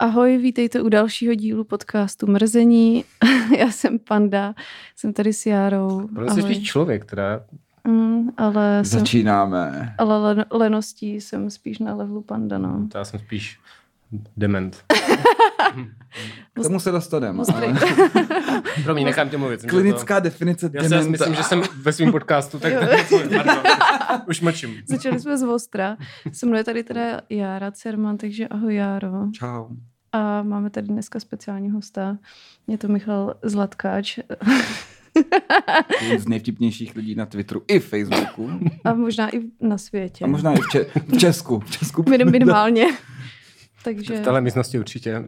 Ahoj, vítejte u dalšího dílu podcastu Mrzení. Já jsem Panda, jsem tady s Járou. Protože jsi člověk, teda. Ale začínáme. Ale leností jsem spíš na levelu Panda, no. Já jsem spíš dement. K tomu se dostaneme. Promiň, nechám tě mluvit. Klinická definice dementa. Já si myslím, že jsem ve svým podcastu, tak už mlčím. Začali jsme z ostra. Se mnou je tady teda Jára Cerman, takže ahoj Járo. Čau. A máme tady dneska speciální hosta. Je to Michal Zlatkač. Jeden z nejvtipnějších lidí na Twitteru i Facebooku. A možná i na světě. A možná i v Česku. V Česku. Minimálně. Takže... V téhle místnosti určitě.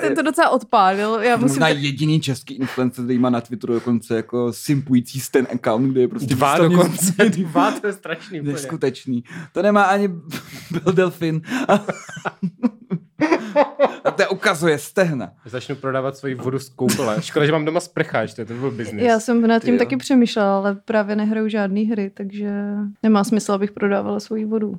Ten to docela odpálil. Možná jediný český influencer, který má na Twitteru dokonce jako simpující stan account, kde je prostě... Dva dokonce. Dva, to je strašný. Neskutečný. To nemá ani byl delfin. A to ukazuje stehna. Začnu prodávat svoji vodu z koupele. Škoda, že mám doma sprcháč, to byl biznis. Já jsem nad tím taky přemýšlela, ale právě nehraju žádný hry, takže nemá smysl, abych prodávala svoji vodu.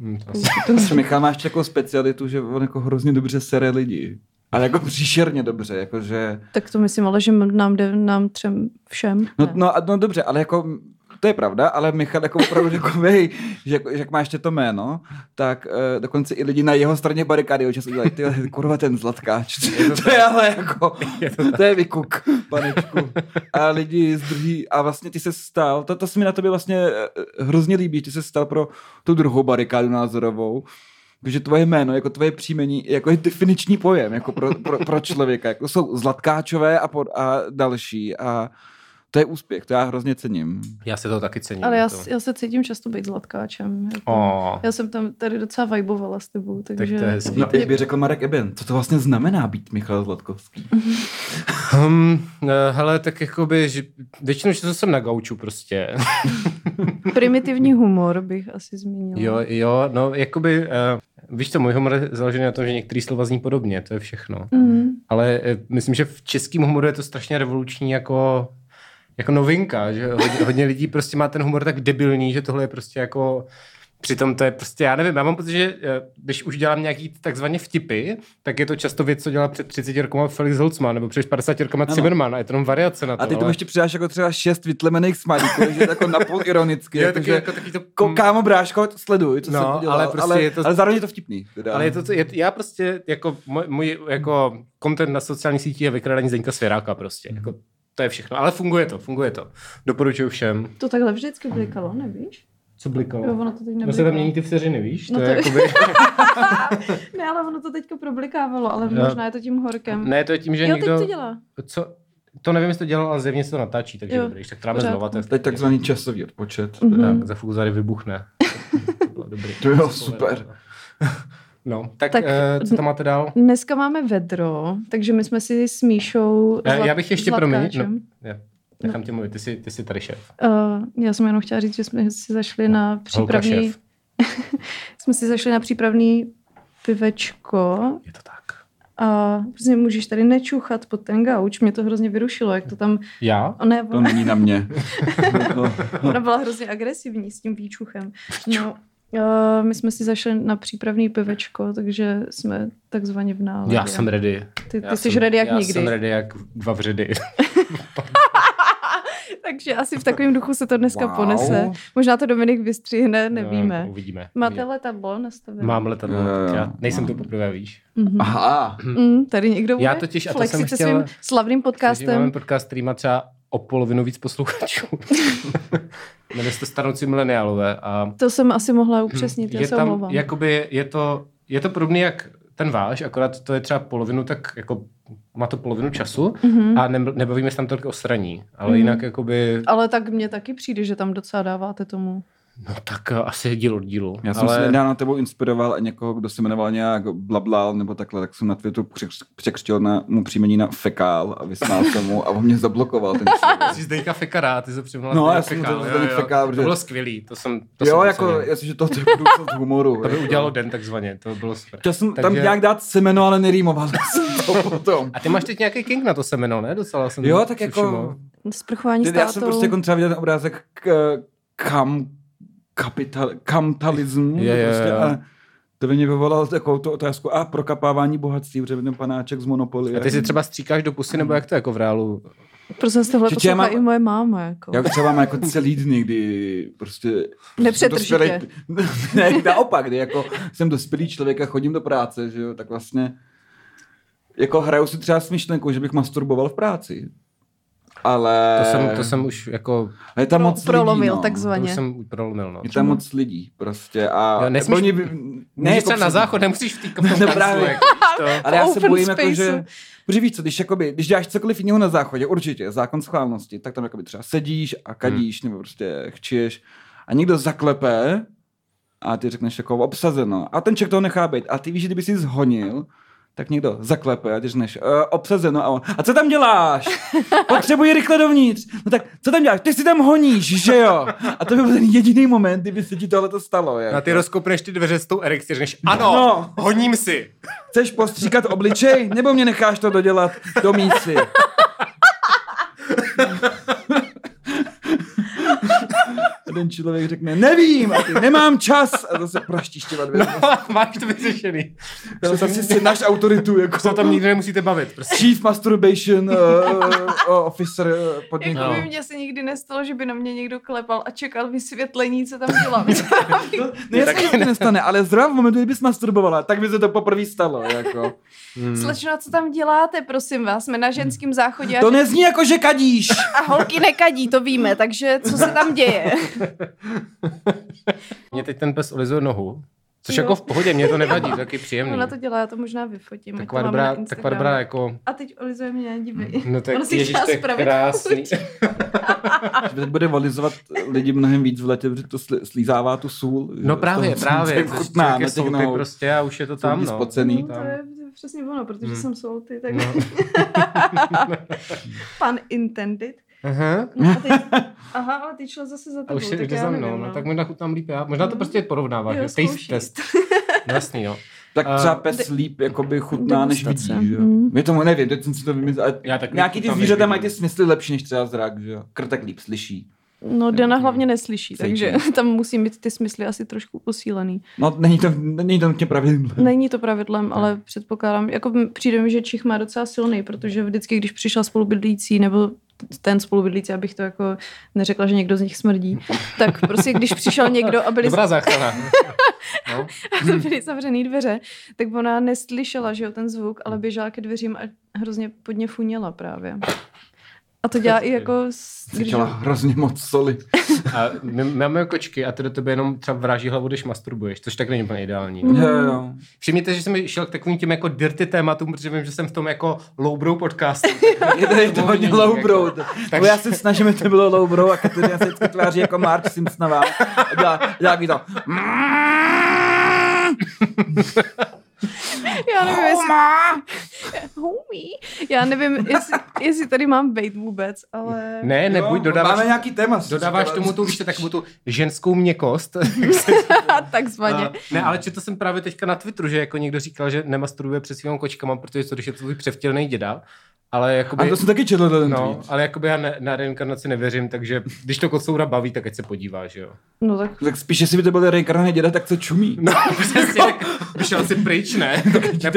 Michal, máš takovou specialitu, že on jako hrozně dobře sere lidi. Ale jako příšerně dobře, jakože... Tak to myslím, ale že nám jde nám třem všem. No, dobře, ale jako... To je pravda, ale Michal jako opravdu takovej, že jak má ještě to jméno, tak dokonce i lidi na jeho straně barikády občas udělají, ty kurva ten Zlatkáč, to je ale jako, to je vykuk, panečku. A lidi zdrží, a vlastně ty se stal, to se mi na tobě vlastně hrozně líbí, ty se stal pro tu druhou barikádu názorovou, protože tvoje jméno, jako tvoje příjmení, jako je definiční pojem, jako pro člověka, jako jsou Zlatkáčové a další a to je úspěch, to já hrozně cením. Já se to taky cením. Ale já se cítím často být Zlatkáčem. Jako. Oh. Já jsem tam tady docela vibovala s tebou. Takže... Tak to je no, jak by řekl Marek Eben, co to vlastně znamená být Michal Zlatkovský? Hele, tak jakoby, že většinou často jsem na gauču prostě. Primitivní humor bych asi zmínila. Jo, no jakoby... Víš co, můj humor je založený na tom, že některé slova zní podobně, to je všechno. Ale myslím, že v českém humoru je to strašně revoluční jako novinka, že hodně lidí prostě má ten humor tak debilní, že tohle je prostě jako, přitom to je prostě, já nevím, já mám pocit, že když už dělám nějaký takzvané vtipy, tak je to často věc, co dělá před 30 rokama Felix Holzmann, nebo před 50 rokama Cimrman, a je to jenom variace na to. A ty tomu ještě přidáš jako třeba 6 vytlemených smajlíků, takže jako napůl ironicky, jako kámo bráško, sleduj, co jsem udělal, ale, prostě je to, ale zároveň je to vtipný. Teda. Ale je to, já prostě, jako můj jako content na sociálních sítích je vykrádání Zdeňka Svěráka prostě, jako to je všechno, ale funguje to. Doporučuji všem. To takhle vždycky blikalo, nevíš? Co blikalo? Jo, ono to teď neblikalo. No se tam mění ty vteřiny, víš? No to je jakoby... Ne, ale ono to teďka problikávalo, ale možná je to tím horkem. Ne, to je tím, že jo, někdo... Jo, teď to dělá. Co? To nevím, jestli to dělal, ale zjevně se to natáčí, takže dobrý, tak tráme znova. Teď takzvaný časový odpočet. Za chvilku zady vybuchne. To bylo super. No, tak co tam máte dál? Dneska máme vedro, takže my jsme si s Míšou já bych ještě proměnit. Nechám tě mluvit, ty jsi tady šéf. Já jsem jenom chtěla říct, že jsme si zašli na přípravný... jsme si zašli na přípravný pivečko. Je to tak. A prostě můžeš tady nečuchat pod ten gauč. Mě to hrozně vyrušilo, jak to tam... Já? Ne, to není na mě. Ona byla hrozně agresivní s tím výčuchem. No... my jsme si zašli na přípravný pivečko, takže jsme takzvaně v náladě. Já jsem ready. Ty jsi ready jak nikdy. Já jsem ready jak dva vředy. Takže asi v takovém duchu se to dneska ponese. Možná to Dominik vystřihne, nevíme. No, uvidíme. Máte letadlo nastavené? Mám letadlo. Já nejsem to poprvé, víš. Aha. Tady někdo bude flexit se svým slavným podcastem. Máme podcast, který má třeba o polovinu víc posluchačů. Jmenuje se Starnoucí mileniálové. A to jsem asi mohla upřesnit, já se omlouvám. Je to podobný jak ten váš, akorát to je třeba polovinu, tak jako má to polovinu času a nebavíme se tam tolik o sraní, ale jinak jakoby... Ale tak mně taky přijde, že tam docela dáváte tomu. No tak asi díl od dílu. Já jsem se nedávno tebou inspiroval a někoho, kdo se jmenoval nějak Blablal nebo takhle, tak jsem na Twitteru překřtil na mu příjmení na Fekál a vysmál se mu a on mě zablokoval. Ten jsi Zdeňka Fekará, ty se přimlala Fekál. No já jsem to Zdeněk Fekál. To bylo skvělý, to jsem... já si, že to je budoucnost humoru. To by udělalo den takzvaně, to bylo super. Chtěl jsem tam nějak dát semeno, ale nerýmoval jsem to potom. A ty máš teď nějaký king na to semeno, ne? Docela jsem... Jo, tak jako... Sprchování státou. Já jsem prostě kontra viděl obrázek kam kapitalismu. A to by mě vyvolalo takovou tu otázku a prokapávání bohatství, protože ten panáček z Monopoly. A ty si třeba stříkáš do pusy, nebo jak to jako v reálu? Prostě se tohle poslouchá i moje máma. Jako. Já třeba mám jako celý dny, kdy prostě... Nepřetržitě. Ne, naopak, kdy jako jsem dospělý člověk a chodím do práce, že jo, tak vlastně jako hraju si třeba s myšlenkou, že bych masturboval v práci. Ale... To jsem už jako... Je tam moc prolomil, lidí, no. Takzvaně. To jsem prolomil. Je tam moc lidí, prostě. A jo, nesmíš, jako můžeš třeba na záchod, nemusíš v té jako, ale já se bojím, jako, že... Protože víš co, když děláš cokoliv jiného na záchodě, určitě, zákon schválnosti, tak tam jakoby třeba sedíš a kadíš, nebo prostě chčíš a někdo zaklepe a ty řekneš jako obsazeno. A ten člověk toho nechá být. A ty víš, že kdyby jsi zhonil, tak někdo zaklepe a ty řekneš obsazeno a on, a co tam děláš? Potřebuji rychle dovnitř. No tak, co tam děláš? Ty si tam honíš, že jo? A to by byl ten jediný moment, kdyby se ti tohle to stalo. Jako. A ty rozkopneš ty dveře s tou erekcí, řekneš, ano, no. Honím si. Chceš postříkat obličej? Nebo mě necháš to dodělat do mísy? A ten člověk řekne, nevím, a ty, nemám čas. A zase praštíš těma dvě. No, máš to vyřešený. Zase si náš autoritu. Jako, se tam nikdy nemusíte bavit. Prostě. Chief Masturbation Officer podniku. Jako by mě se nikdy nestalo, že by na mě někdo klepal a čekal vysvětlení, co tam dělám. Ne, tak to nestane, ale zrovna v momentu, kdy bys masturbovala, tak by se to poprvé stalo. Jako. Slečno, co tam děláte, prosím vás? Jsme na ženském záchodě. To nezní jako, že kadíš. A holky nekadí, to víme, takže co se tam děje? Mě teď ten pes olizuje nohu, což jo. Jako v pohodě, mě to nevadí, to taky příjemný. Ona to dělá, já to možná vyfotím. Taková dobrá jako... A teď olizuje mě, dívej. No tak ježiš, to je krásný. Teď bude olizovat lidi mnohem víc v letě, protože to slízává tu sůl. No právě, jaké jsou ty prostě a už je to tam, no. Přesně ono, protože jsem solty, tak... No. Pun intended. Aha. No a teď, ale ty šlo zase za tebou. A už jde tak za mnou, nevím, no. Tak možná chutnám líp já. Možná to prostě porovnáváš, jo, taste test. Jasný, jo. Tak třeba pes líp jakoby chutná, než vidí, že jo. My tomu nevím, teď jsem si to vymyslel. Nějaký ty zvířata mají ty smysly lepší, než třeba zrak, že jo. Krtek líp slyší. No Dana hlavně neslyší, takže tam musí mít ty smysly asi trošku posílený. No není to tě pravidlem. Není to pravidlem, ale předpokládám, jako přijde mi, že Čich má docela silný, protože vždycky, když přišla spolubydlící nebo ten spolubydlící, abych to jako neřekla, že někdo z nich smrdí, tak prostě když přišel někdo a byli... Dobrá záchrana. No. A byly zavřený dveře, tak ona neslyšela, že jo, ten zvuk, ale běžela ke dveřím a hrozně pod ně funěla právě. A to dělá i jako... Začala hrozně moc soli. A my máme kočky a ty do tebe jenom třeba vraží hlavu, když masturbuješ, což tak není úplně ideální. No? No. Všimněte, že jsem šel k takovým těm jako dirty tématům, protože vím, že jsem v tom jako lowbrow podcastu. Je to hodně lowbrow. Jako. Takže... Já se snažím, to bylo lowbrow a Katerina se tváří jako Marge Simpsonová. A dělá jaký to... Já nevím, jestli tady mám bejt vůbec, ale... Ne, nebuď, dodáváš... Máme nějaký téma. Dodáváš tomu tu, víš, takovou tu ženskou měkost. Takzvaně. Ne, ale četl jsem právě teďka na Twitteru, že jako někdo říkal, že nemasturbuje před svýma kočkama, protože to, když je to tvůj převtělnej děda, ale jakoby... A to jsem taky četl ten tweet. Ale jakoby já na reinkarnaci nevěřím, takže když to kocoura baví, tak ať se podívá, že jo. No tak spíš, jestli by to byl reinkarnaný děda, tak se čumí. No, přesně, vyšel si pryč, ne?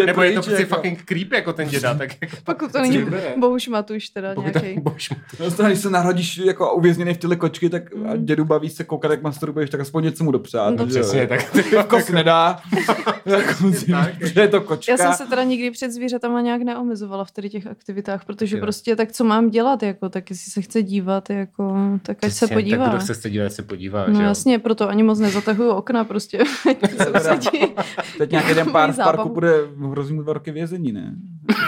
Nebo je to prostě jako fucking creepy, jako ten děda. Tak jako pokud to není Bohuš Matuš teda nějaký. No, když se narodíš jako uvězněný v těle kočky, tak a dědu baví se koukat, jak masturbuješ, tak aspoň něco mu dopřát. No přesně, tak kos nedá. Je to kočka. Já jsem se teda nikdy před zvířatama nějak neomezovala v těch aktivitách, protože prostě tak co mám dělat, jako tak jestli se chce dívat, jako tak ať se podívá. Tak kdo se dívat, se podívá. No jasně, proto ani moc nezatahuju okna prostě. Teď nějaký ten pár v parku bude hrozí mu 2 roky vězení, ne?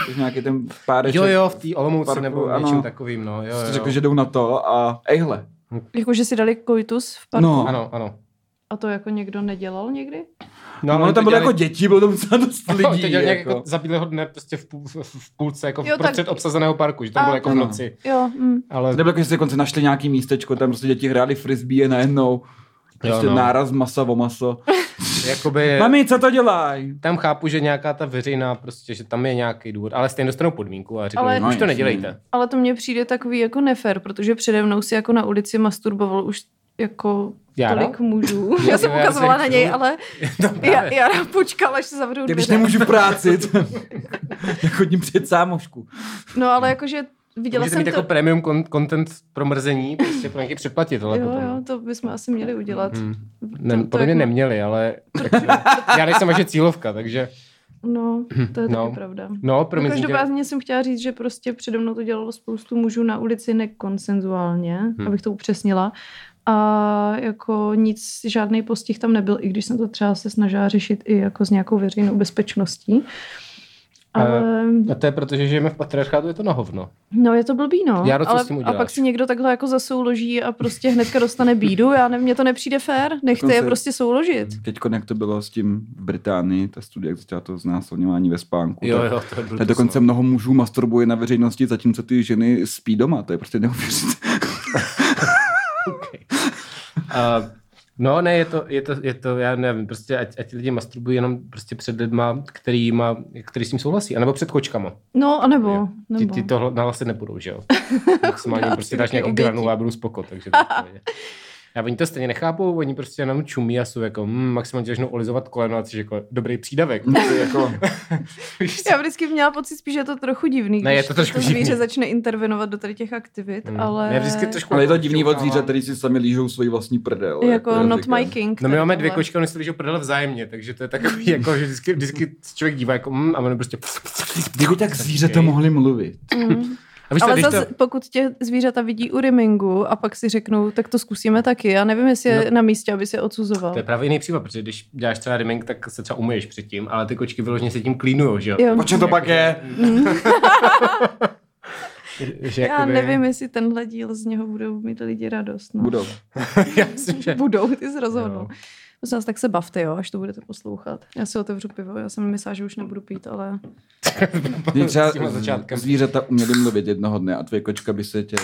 Teď nějaký ten páreček. Jo, v té Olomouci nebo něčím takovým, no. Jo. Řekli, že jdou na to a ejhle. Jako, že si dali koitus v parku? No, ano. A to jako někdo nedělal někdy? No, ono tam bylo jako děti, bylo tam docela dost lidí. Teď jako zabíli ho dne prostě v půlce, jako jo, prostřed obsazeného parku, že tam bylo jako v noci. Jo. Ale... Nebylo jako, že se konce našli nějaký místečko, tam prostě děti hráli frisbee a najednou prostě náraz masa o maso. Jakoby, mami, co to dělají? Tam chápu, že nějaká ta veřejná, prostě, že tam je nějaký důvod, ale stejně dostanou podmínku a říkají, už to nedělejte. Ale to mně přijde takový jako nefér, protože přede mnou si jako na ulici masturboval už jako Jára? Tolik mužů. Já jsem ukazovala na něj, ale Jára počkala, až se zavřou dveře. Když nemůžu prácit, tak chodím před sámošku. No ale jakože viděla jsem to. Můžete mít jako premium content pro mrzení, prostě pro nějaký předplatitele. Jo, to bychom asi měli udělat. Podle mě neměli, ale já nejsem vaše cílovka, takže... No, to je taky pravda. No, každopádně jsem chtěla říct, že prostě přede mnou to dělalo spoustu mužů na ulici nekonsenzuálně, abych to upřesnila. A jako nic, žádný postih tam nebyl, i když jsem to třeba se snažila řešit i jako s nějakou veřejnou bezpečností. Ale... A to je proto, že žijeme v patriarchátu, je to na hovno. No, je to blbý, no. Járo, ale, a pak si někdo takhle jako zasouloží a prostě hnedka dostane bídu. Mně to nepřijde fér, nechte je prostě souložit. Teďko, jak to bylo s tím v Británii, ta studie, která to znásilňování ve spánku. Jo, to je dokonce mnoho mužů masturbuje na veřejnosti, zatímco ty ženy spí doma. To je prostě neuvěřitelné. Okay. No ne, je to, já nevím, prostě ať ti lidi masturbují jenom prostě před lidma, který s tím souhlasí, anebo před kočkama. No, anebo. Ty to nahlasit nebudou, že jo? Maximálně prostě dáš nějaký granul a budu spoko, takže tak to je. A oni to stejně nechápou, oni prostě jenom čumí a jsou jako maximálně začnou olizovat koleno a což jako dobrý přídavek. Jako... Já vždycky měla pocit spíš, že je to trochu divný, když ne, je to trošku zvíře začne intervenovat do tady těch aktivit, ale... je to divný od zvířat, který si sami lížou svoji vlastní prdel. Jako not my king. No my máme dvě kočky, oni si lížou prdel vzájemně, takže to je takový jako, že vždycky člověk dívá jako a ono prostě... Kdyby tak zvířata mohli mluvit. Ale zase, pokud tě zvířata vidí u rimingu a pak si řeknou, tak to zkusíme taky. Já nevím, jestli je na místě, aby se odsuzoval. To je právě jiný případ, protože když děláš třeba riming, tak se třeba umyješ předtím, ale ty kočky vyloženě se tím klínujou, že jo? Počem to pak je? Já nevím, jestli tenhle díl z něho budou mít lidi radost. No. Budou. Já myslím, že... Budou, ty se rozhodnou. Prosím, tak se bavte, jo, až to budete poslouchat. Já si otevřu pivo, já jsem myslela, že už nebudu pít, ale... Třeba zvířata uměli mluvit jednoho dne a tvoje kočka by se tě...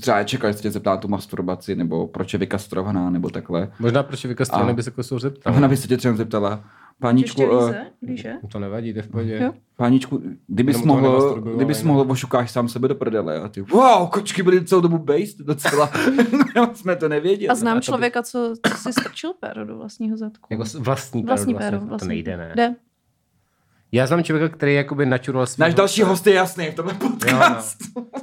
Třeba čekala, jestli tě zeptala tu masturbaci, nebo proč je vykastrovaná, nebo takhle. Možná proč je vykastrovaná, by se jako zeptala. Ona by se tě třeba zeptala, páničku... Víže? To nevadí, jde v pohodě. Páničku, kdybys mohl, ošukáš sám sebe do prdele. A ty, wow, kočky byly celou dobu based, docela. Jsme to nevěděli. A znám člověka, co si strčil péro do vlastního zadku. Jako vlastní péro. To nejde, ne? Jde. Já znám člověka, který jakoby načuroval svým... Náš další host je jasný v tomhle podcastu. Jo, no.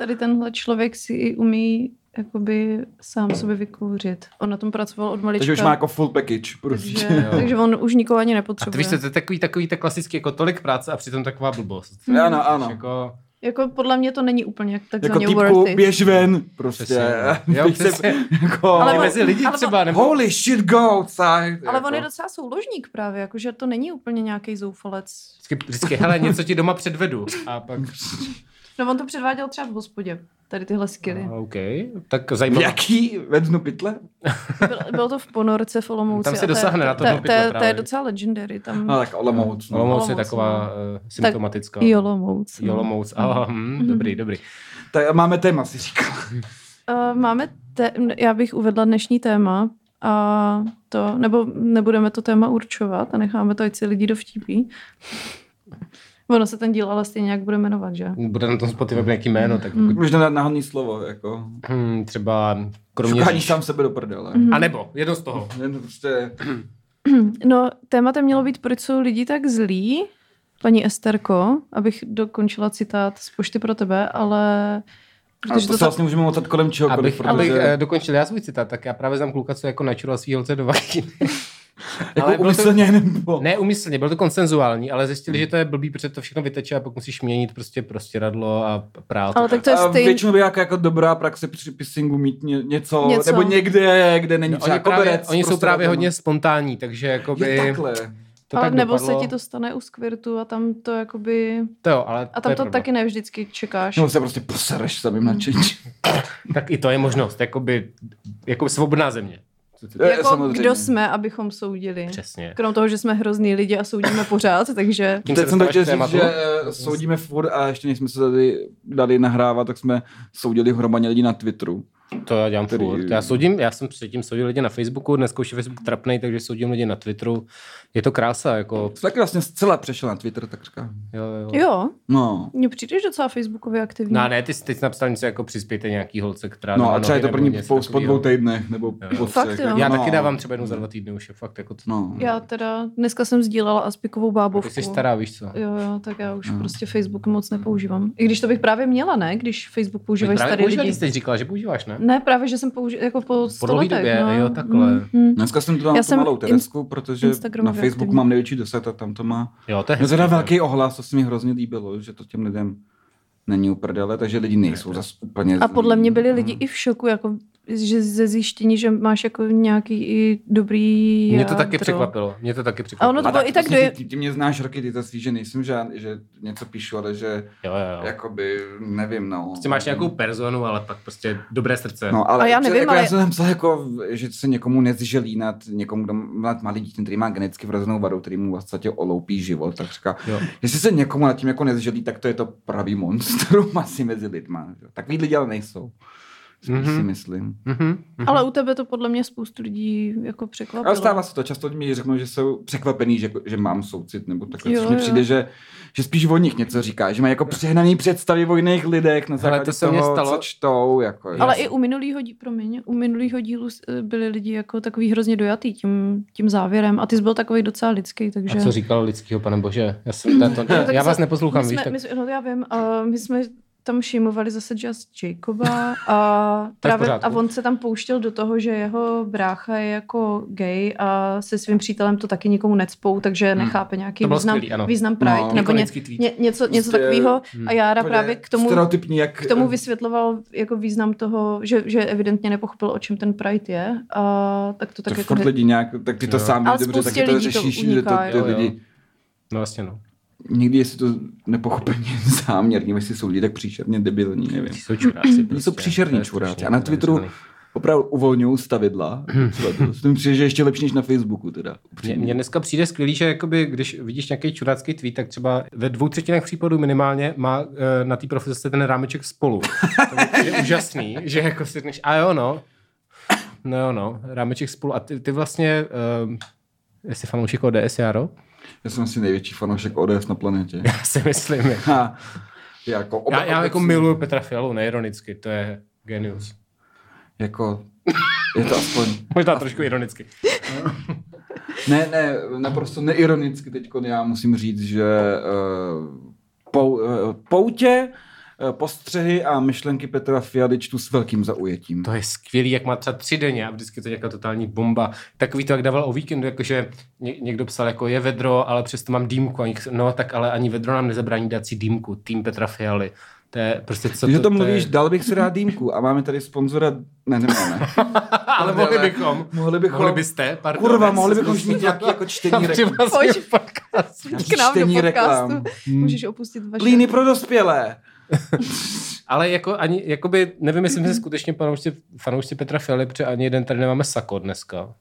A tenhle člověk si umí jakoby sám sobě vykouřit. On na tom pracoval od malička. Takže už má jako full package. Prostě. Takže on už nikoho ani nepotřebuje. A víš, to je takový tak klasický jako tolik práce a přitom taková blbost. Ano. Jako podle mě to není úplně takzvaně worth it. Jako typku, běž ven, prostě. Jo, přesně. Jako, ale mezi lidi třeba. Nebo... Holy shit, go outside. Ale on je docela souložník právě, jakože to není úplně nějaký zoufalec. Vždycky, hele, něco ti doma předvedu. A pak... No on to předváděl třeba v hospodě, tady tyhle skily. OK, tak zajímavé. Jaký? Ve dnu pytle? Bylo to v Ponorce, v Olomouci. Tam se dosáhne na to dnu pytle právě. To je docela legendary. Tam... No tak Olomouc. No. Olomouc je taková symptomatická. Tak Jolomouc. Dobrý. Tak máme téma, si říkala. Já bych uvedla dnešní téma. A to, nebo nebudeme to téma určovat a necháme to, ať si lidi dovtípí. Ono se ten díl ale stejně nějak bude jmenovat, že? Bude na tom Spotify nějaký jméno, tak... Možná dát náhodný slovo, jako... třeba... Šukání sám sebe do prdele. A nebo, jedno z toho. No, tématem mělo být, proč jsou lidi tak zlí, paní Esterko, abych dokončila citát z Pošty pro tebe, ale... Protože to se vlastně můžeme motat kolem čehokoliv, protože... Abych dokončil já svůj citát, tak já právě znám kluka, co jako načural svý holce do vagíny. Jako umyslně nebo? Ne umyslně, bylo to konsenzuální, ale zjistili, že to je blbý, protože to všechno vyteče a pak musíš měnit prostě radlo a prát. Ale tak to je stejný. Většinou by jako dobrá praxe při pissingu mít něco, nebo někde, kde není třeba koberec. Oni jsou právě hodně spontánní, takže jakoby... Je takhle. Ale tak nebo dopadlo. Se ti to stane u skvirtu a tam to jakoby... To jo, ale a tam to taky ne vždycky čekáš. No se prostě posereš samým nadšením. Tak i to je možnost, jakoby svobodná země. Jako samozřejmě. Kdo jsme, abychom soudili. Přesně. Krom toho, že jsme hrozný lidi a soudíme pořád, takže... Teď jsem tak chtěl říct, že soudíme furt a ještě než jsme se tady dali nahrávat, tak jsme soudili hromadně lidí na Twitteru. To já dělám furt. Já jsem předtím soudil lidi na Facebooku, dneska už je Facebook trapnej, takže soudím lidi na Twitteru. Je to krása, jako... To taky vlastně zcela přešel na Twitter, tak říkám. Jo. No. Mně přijdeš docela Facebookově aktivní. No ne, ty jsi teď napsal něco jako přispějte nějaký holce, která... No a třeba je to první post po 2 týdnech, nebo po 3. Já taky dávám třeba 1 za 2 týdny, už je fakt jako... No. Já teda dneska jsem sdílela Aspikovou bábovku. Ty jsi stará, víš co? Jo, tak já už prostě Facebook moc nepoužívám. I když to bych právě měla, ne? Když Facebook používají starý lidi. Ty jsi říkala, že používáš, ne? Ne, právě, že jsem použil jako po 100 letech. No. Jo, takhle. Dneska jsem to dal tu malou Teresku, protože na Facebooku aktivní. Mám největší dosah a tam to má. Jo, to je hezký, velký ohlas, to se mi hrozně líbilo, že to těm lidem není uprdele, takže lidi nejsou zas úplně... A podle mě byli lidi i v šoku, jako, že ze zjištění, že máš jako nějaký i dobrý... Mě to taky překvapilo. A ono to bylo i tak... Ty mě znáš roky, ty to svíš, že nejsem žádný, že něco píšu, ale že jakoby nevím, no. Prostě máš nějakou personu, ale pak prostě dobré srdce. No, ale a já nevím, ale... Já jsem tam psal, jako, že se někomu nezželí nad někomu, kdo má malý dítě, který má geneticky vrozenou vadu, který mu vlastně oloupí život, tak říká, jestli se někomu nad tím jako nezželí, tak to je to pravý monstrum asi mezi lidma. Takový lidi ale nejsou. Si myslím. Ale u tebe to podle mě spoustu lidí jako překvapilo. Ale stává se to. Často mi řeknou, že jsou překvapený, že mám soucit, nebo takhle. Jo, což mi přijde, že spíš o nich něco říká, že mají jako přehnaný představy o jiných lidech na základě toho, co čtou. Jako, ale i u minulýho dílu byli lidi jako takový hrozně dojatý tím závěrem a ty jsi byl takový docela lidský. Takže... A co říkal lidskýho, pane bože? Já vás neposlouchám, víš? Já vím, my jsme... Tam šímovali zase Just Jacoba a on se tam pouštěl do toho, že jeho brácha je jako gay a se svým přítelem to taky nikomu necpou, takže nechápe nějaký význam Pride nebo něco takového. A Jára právě k tomu vysvětloval jako význam toho, že evidentně nepochopil, o čem ten Pride je. A tak to tak to jako... lidi nějak, tak ty to sám dobře, taky to řešíš, že to ty lidi... No vlastně Někdy, jestli to nepochopení záměrně, jestli jsou lidi tak příšerně debilní, nevím. Jsou příšerní čuráci. A na Twitteru opravdu uvolňují stavidla. Myslím si, že ještě lepší než na Facebooku. Teda. Mně dneska přijde skvělý, že jakoby, když vidíš nějaký čurácký tweet, tak třeba ve 2/3 případů minimálně má na té profesce ten rámeček spolu. To je úžasný, že jako si řekneš, rámeček spolu. A ty vlastně, jsi fanoušek ODS, Jaro? Já jsem asi největší fanoušek ODS na planetě. Já si myslím. Já miluju Petra Fialu, neironicky, to je genius. Jako, je to aspoň... Možná trošku ironicky. Ne, naprosto neironicky teďko já musím říct, že poutě, postřehy a myšlenky Petra Fialy čtu s velkým zaujetím. To je skvělý, jak má třeba 3 denně a vždycky to je nějaká totální bomba. Takový to, jak dával o víkendu, jakože někdo psal, jako je vedro, ale přesto mám dýmku. No tak ale ani vedro nám nezabrání dát si dýmku. Tým Petra Fialy. To je prostě co když to mluvíš, dal bych si rád dýmku a máme tady sponzora, nemáme. Ale mohli bychom. Mohli byste, pardon. Kurva, mohli bychom už mít nějaký jako čtení reklam. Pojď k nám do podcastu. Můžeš opustit vaše líny pro dospělé. Ale jako ani, jakoby, nevím, jestli jsme skutečně fanoušci Petra Fialy, protože ani jeden tady nemáme sako dneska.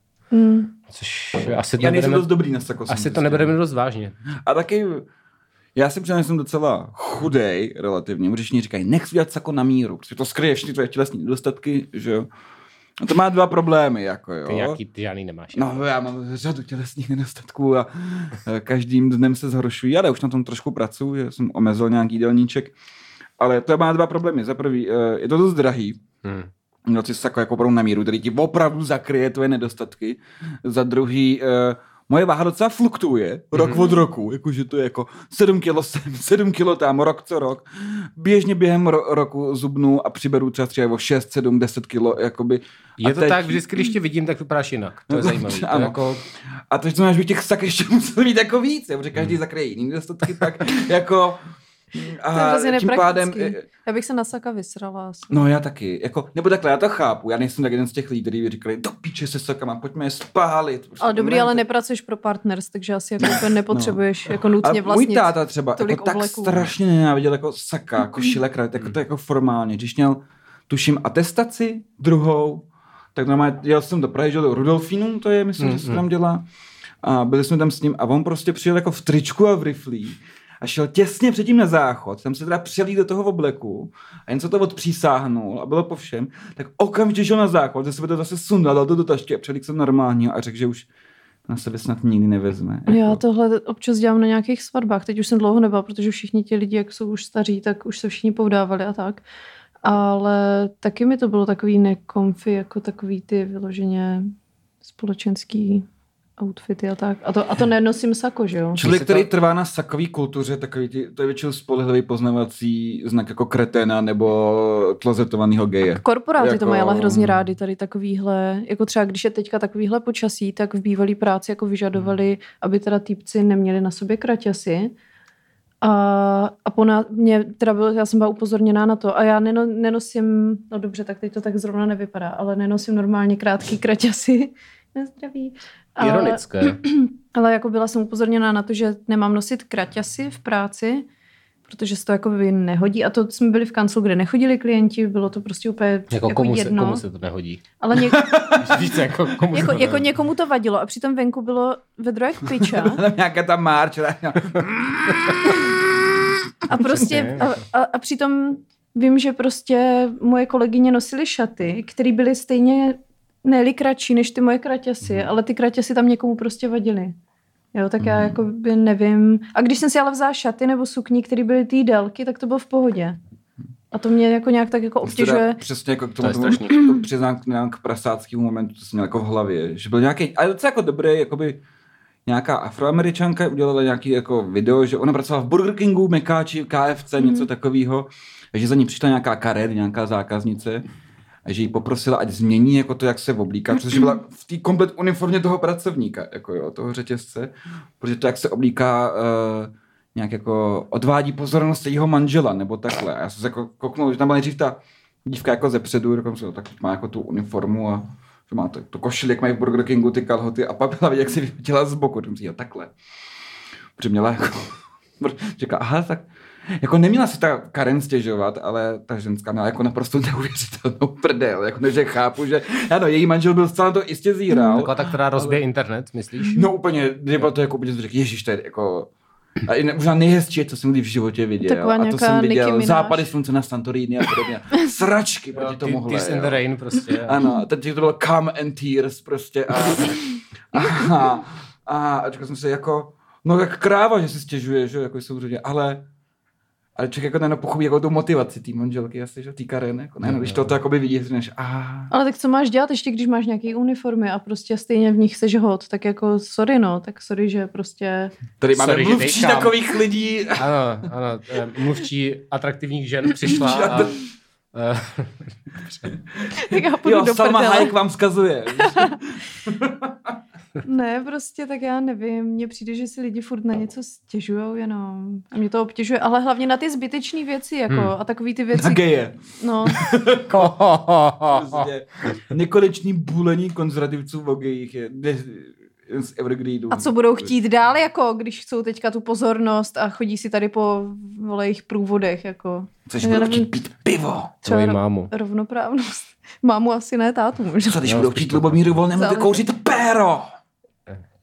Což asi to nebereme dost dobrý na sako. Asi to nebereme dost vážně. A taky, já si přijám, že jsem docela chudej relativně. Všichni říkají, nech si udělat sako na míru, protože to skryje všechny tvoje tělesní nedostatky, že jo. A to má 2 problémy, jako jo. Ty žádný nemáš. No, já mám řadu tělesných nedostatků a každým dnem se zhoršují, ale už na tom trošku pracuji, že jsem omezil nějaký jídelníček. Ale to má 2 problémy. Za prvý, je to dost drahý. Měl si sako jako opravdu na míru, který ti opravdu zakryje tvoje nedostatky. Za druhý, moje váha docela fluktuje rok od roku. Jakože to je jako 7 kilo sem, 7 kilo tam, rok co rok. Běžně během roku zubnu a přiberu třeba 6, 7, 10 kilo. Jakoby. Je to teď... tak, vždycky, když tě vidím, tak vypadáš jinak. To je zajímavé. To jako... A teď to máš být těch sak ještě musel být jako víc, protože každý zakryje jiný nedostatky, tak jako... A tím pádem... Já bych se na saka vysrala. Asi. No já taky. Jako, nebo takhle, já to chápu. Já nejsem tak jeden z těch lidí, kteří říkali, do píče se sakama, pojďme je spálit. Prostě ale dobrý, ale nepracuješ pro partners, takže asi jako nepotřebuješ jako nutně vlastnit. Můj táta třeba jako tak strašně nenáviděl jako saka, košilek, jako to jako formálně. Když měl, tuším, atestaci druhou, tak normálně jel jsem do Prahy, že do Rudolfínum, to je, myslím, že se tam dělá. A byli jsme tam s ním a on prostě přijel jako v tričku a v riflí. a šel těsně předtím na záchod, tam se teda přelí do toho obleku a jen se to odpřísáhnul a bylo po všem, tak okamžitě šel na záchod, ze sebe to zase sundal do tašky a přelík se normálně a řekl, že už na sebe snad nikdy nevezme. Jako. Já tohle občas dělám na nějakých svatbách, teď už jsem dlouho nebyla, protože všichni ti lidi, jak jsou už staří, tak už se všichni povdávali a tak. Ale taky mi to bylo takový nekomfy, jako takový ty vyloženě společenský outfity a tak. A to nenosím sako, že jo? Člověk, který trvá na sakové kultuře, takový ty, to je většinou spolehlivý poznávací znak jako kreténa nebo klozetovanýho geje. Korporáty jako... to mají ale hrozně rádi tady takovýhle, jako třeba když je teďka takovýhle počasí, tak v bývalý práci jako vyžadovali, aby teda týpci neměli na sobě kraťasy. Já jsem byla upozorněná na to a já nenosím, no dobře, tak teď to tak zrovna nevypadá, ale nenosím normálně krátký kraťasy. Nezdraví. Ironické. Ale jako byla jsem upozorněná na to, že nemám nosit kraťasy v práci, protože se to jako by nehodí. A to jsme byli v kanclu, kde nechodili klienti, bylo to prostě úplně jako jedno. Komu se to nehodí? Ale někomu to vadilo a přitom venku bylo vedro jak piča. Nějaká ta marč. A prostě a přitom vím, že prostě moje kolegyně nosily šaty, které byly stejně ne-li kratší než ty moje kraťasy, ale ty kraťasy tam někomu prostě vadily. Jo, tak já jako by nevím. A když jsem si ale vzala šaty nebo sukní, které byly té délky, tak to bylo v pohodě. A to mě jako nějak tak jako obtěžuje. Přesně jako k tomu přiznám k prasáckému momentu, co jsem měl jako v hlavě. Že byl nějaký, ale docela jako dobrý, jakoby nějaká Afroameričanka udělala nějaký jako video, že ona pracovala v Burger Kingu, Mekáči, KFC, něco takového. Že za ní přišla nějaká karet, nějaká zákaznice. A že jí poprosila, ať změní jako to, jak se oblíká, protože byla v té komplet uniformě toho pracovníka, jako jo, toho řetězce, protože to, jak se oblíká, nějak jako odvádí pozornost jejího manžela, nebo takhle. A já jsem se jako kouknul, že tam byla nejdřív ta dívka jako zepředu, tak má jako tu uniformu a že má to košili, jak mají v Burger Kingu ty kalhoty a pak byla vidět, jak se vyhodila z boku, říkám si, jo, takhle. Protože měla jako, říkala, aha, tak... Jako neměla si ta Karen stěžovat, ale ta ženská měla jako naprosto neuvěřitelnou prdel. Jako že chápu, že ano, její manžel byl zcela to jistě zíral. Taková ta, která rozbije internet, myslíš? No úplně, nebo to jako úplně řekl, ježiš, to je jako... A je možná nejhezčí, co jsem v životě viděl. A to jsem viděl západy slunce na Santorini a podobně. Sračky proti tomuhle. Tears in the rain prostě. Ano, teď to bylo come and tears prostě. A říkal jsem si jako, no jak kráva, že si stěžuje, že jako samozřejmě, ale člověk jako pochopí jako tu motivaci té manželky, asi, že tý Karen, jako ne, když to jakoby vidíš, než Ale tak co máš dělat ještě, když máš nějaký uniformy a prostě stejně v nich seš hot, tak jako sorry, že prostě... Tady máme mluvčí takových lidí. Ano, mluvčí atraktivních žen přišla a... Tak já půjdu do Salma Hayek vám vzkazuje. Ne, prostě, tak já nevím. Mně přijde, že si lidi furt na něco stěžujou jenom. A mě to obtěžuje, ale hlavně na ty zbytečné věci, jako, a takový ty věci... Na geje. No. Prostě nekonečný bůlení konzervativců v gejích je... A co budou chtít dál, jako, když chcou teďka tu pozornost a chodí si tady po volejích průvodech, jako. Což budou chtít pít pivo. Tvoji mámu. Rovnoprávnost. Mámu asi ne, tátu možná. Co když budou chtít Lubomíru Volnému kouřit péro?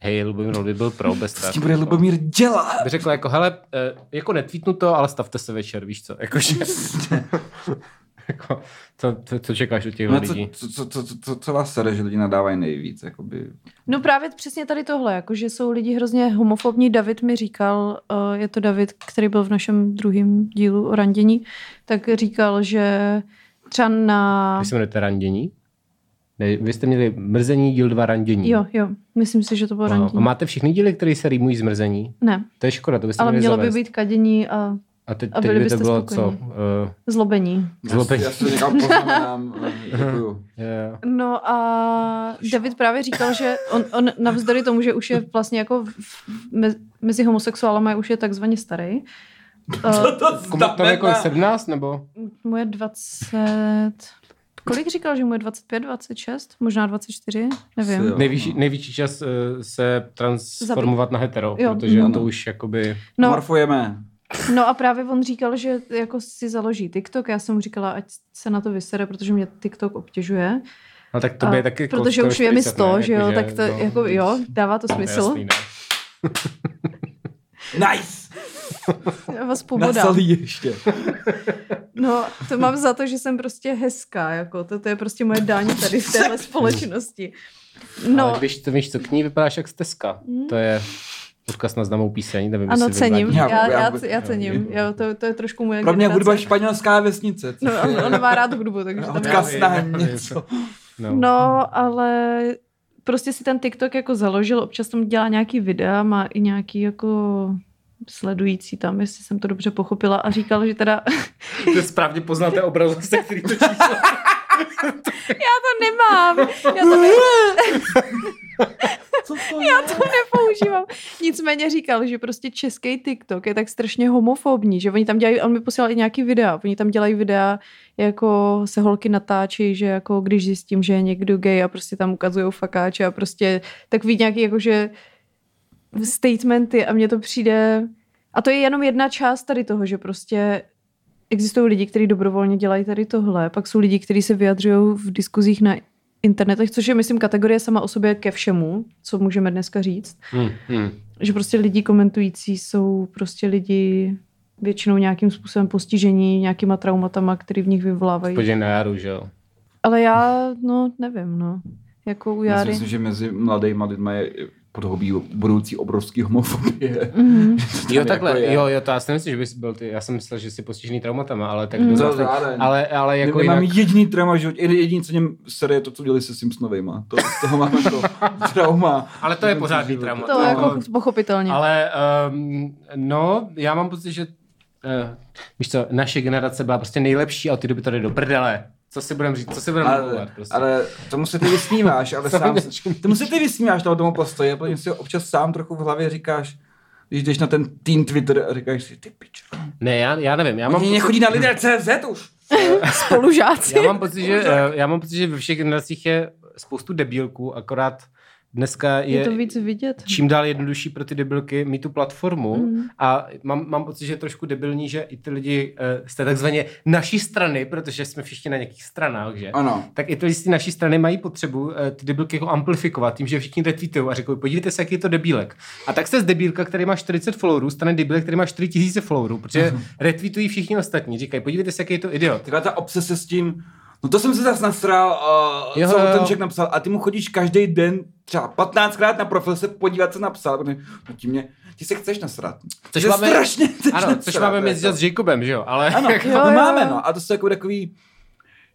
Hej, Lubomír by byl pro, bez strachu. Co bude Lubomír dělat? By řekl jako, hele, jako netweetnu to, ale stavte se večer, víš co, jakože... Jako, co čekáš od těch lidí? Co vás sere, že lidi nadávají nejvíc? Jakoby. No právě přesně tady tohle, jako, že jsou lidi hrozně homofobní. David mi říkal, je to David, který byl v našem druhém dílu o randění, tak říkal, že třeba na... Vy se jmenujete randění? Ne, vy jste měli mrzení díl 2 randění. Jo, myslím si, že to bylo randění. A máte všechny díly, které se rýmují z mrzení? Ne. To je škoda, to byste měli zavést. Ale mělo by být kadění a... A teď by to bylo spokojení. Co? Zlobení. Já si to někam poznamenám. Děkuju. No a David právě říkal, že on navzdory tomu, že už je vlastně jako mezi homosexuálama už je takzvaně starý. Co to znamená? To je jako 17 nebo? Mu je 20... Kolik říkal, že mu je 25, 26, možná 24, nevím. Největší čas se transformovat na hetero, protože to už jakoby... Morfujeme. No a právě on říkal, že jako si založí TikTok. Já jsem mu říkala, ať se na to vysere, protože mě TikTok obtěžuje. No tak to by taky... Protože už je mi 100, že jo, tak to jako jo, dává to smysl. Jasný, nice! vás pobodám. Nasalí ještě. No, to mám za to, že jsem prostě hezká, jako to je prostě moje dání tady v téhle společnosti. No. Ale když to víš, co k ní vypadáš jak stezka. To je odkaz na známou píseň, nevím, ano, cením. Já cením. Jo, to je trošku moje generace. Pro mě hudba španělská vesnice. No, on má rád hudbu, takže tam odkaz na něco. No, ale prostě si ten TikTok jako založil, občas tam dělá nějaký videa, má i nějaký jako sledující tam, jestli jsem to dobře pochopila, a říkal, že teda... Že správně poznáte obrazovce, který to číslo. Já to nemám. Já to nepoužívám. Nicméně říkal, že prostě český TikTok je tak strašně homofobní, že oni tam dělají, on mi posílal i nějaký videa, oni tam dělají videa, jako se holky natáčejí, že jako když zjistím, že je někdo gay a prostě tam ukazujou fakáče a prostě takový nějaký jakože statementy a mně to přijde... A to je jenom jedna část tady toho, že prostě existují lidi, kteří dobrovolně dělají tady tohle, pak jsou lidi, kteří se vyjadřují v diskuzích na internetech, což je, myslím, kategorie sama o sobě ke všemu, co můžeme dneska říct. Že prostě lidi komentující jsou prostě lidi většinou nějakým způsobem postižení, nějakýma traumatama, který v nich vyvolávají. Spoděj na Járu, že jo? Ale já, nevím, jako u Járy. Já myslím, že mezi mladýma lidma je... podhobí budoucí obrovský homofobie. Jo, takhle. Jako jo, to já si nemyslím, že bys byl ty. Já jsem myslel, že jsi postižený traumatama, ale tak... Ale jako jinak... Mám jediný trauma, že jediný, co něm sere, je to, co dělali se Simpsonovejma. Toho mám jako trauma. Ale to je pořádný trauma. To jako pochopitelně. Ale já mám pocit, že víš co, naše generace byla prostě nejlepší a od té doby tady do prdele. Co si budeme říct, co si budeme mluvovat, prostě. Ale tomu se ty vysmíváš, ale tomu postoji, protože si občas sám trochu v hlavě říkáš, když jdeš na ten teen Twitter a říkáš si, ty pičo. Ne, já nevím, já mám... Oni nechodí na lidé CZ už. Spolužáci. Já mám pocit, že ve všech generacích je spoustu debílků, akorát dneska je to víc vidět. Čím dál jednodušší pro ty debilky mít tu platformu a mám pocit, že je trošku debilní, že i ty lidi z té takzvaně naší strany, protože jsme všichni na nějakých stranách, že? Ano. Tak i ty lidi z té naší strany mají potřebu ty debilky jako amplifikovat tím, že všichni retweetujou a říkají, podívejte se, jaký je to debílek. A tak se z debílka, který má 40 followerů, stane debílek, který má 4000 followerů, protože retweetují všichni ostatní, říkají, podívejte se, jaký je to idiot. Takhle ta obsese s tím. No to jsem se zase nasral, co ten člověk napsal. A ty mu chodíš každý den třeba 15krát na profil se podívat, co napsal. Protože, ty se chceš nasrat. Což máme, strašně chceš ano, nasrat. Což máme mít s Jacobem, že jo? Ale... Ano, máme. A to jsou jako takový...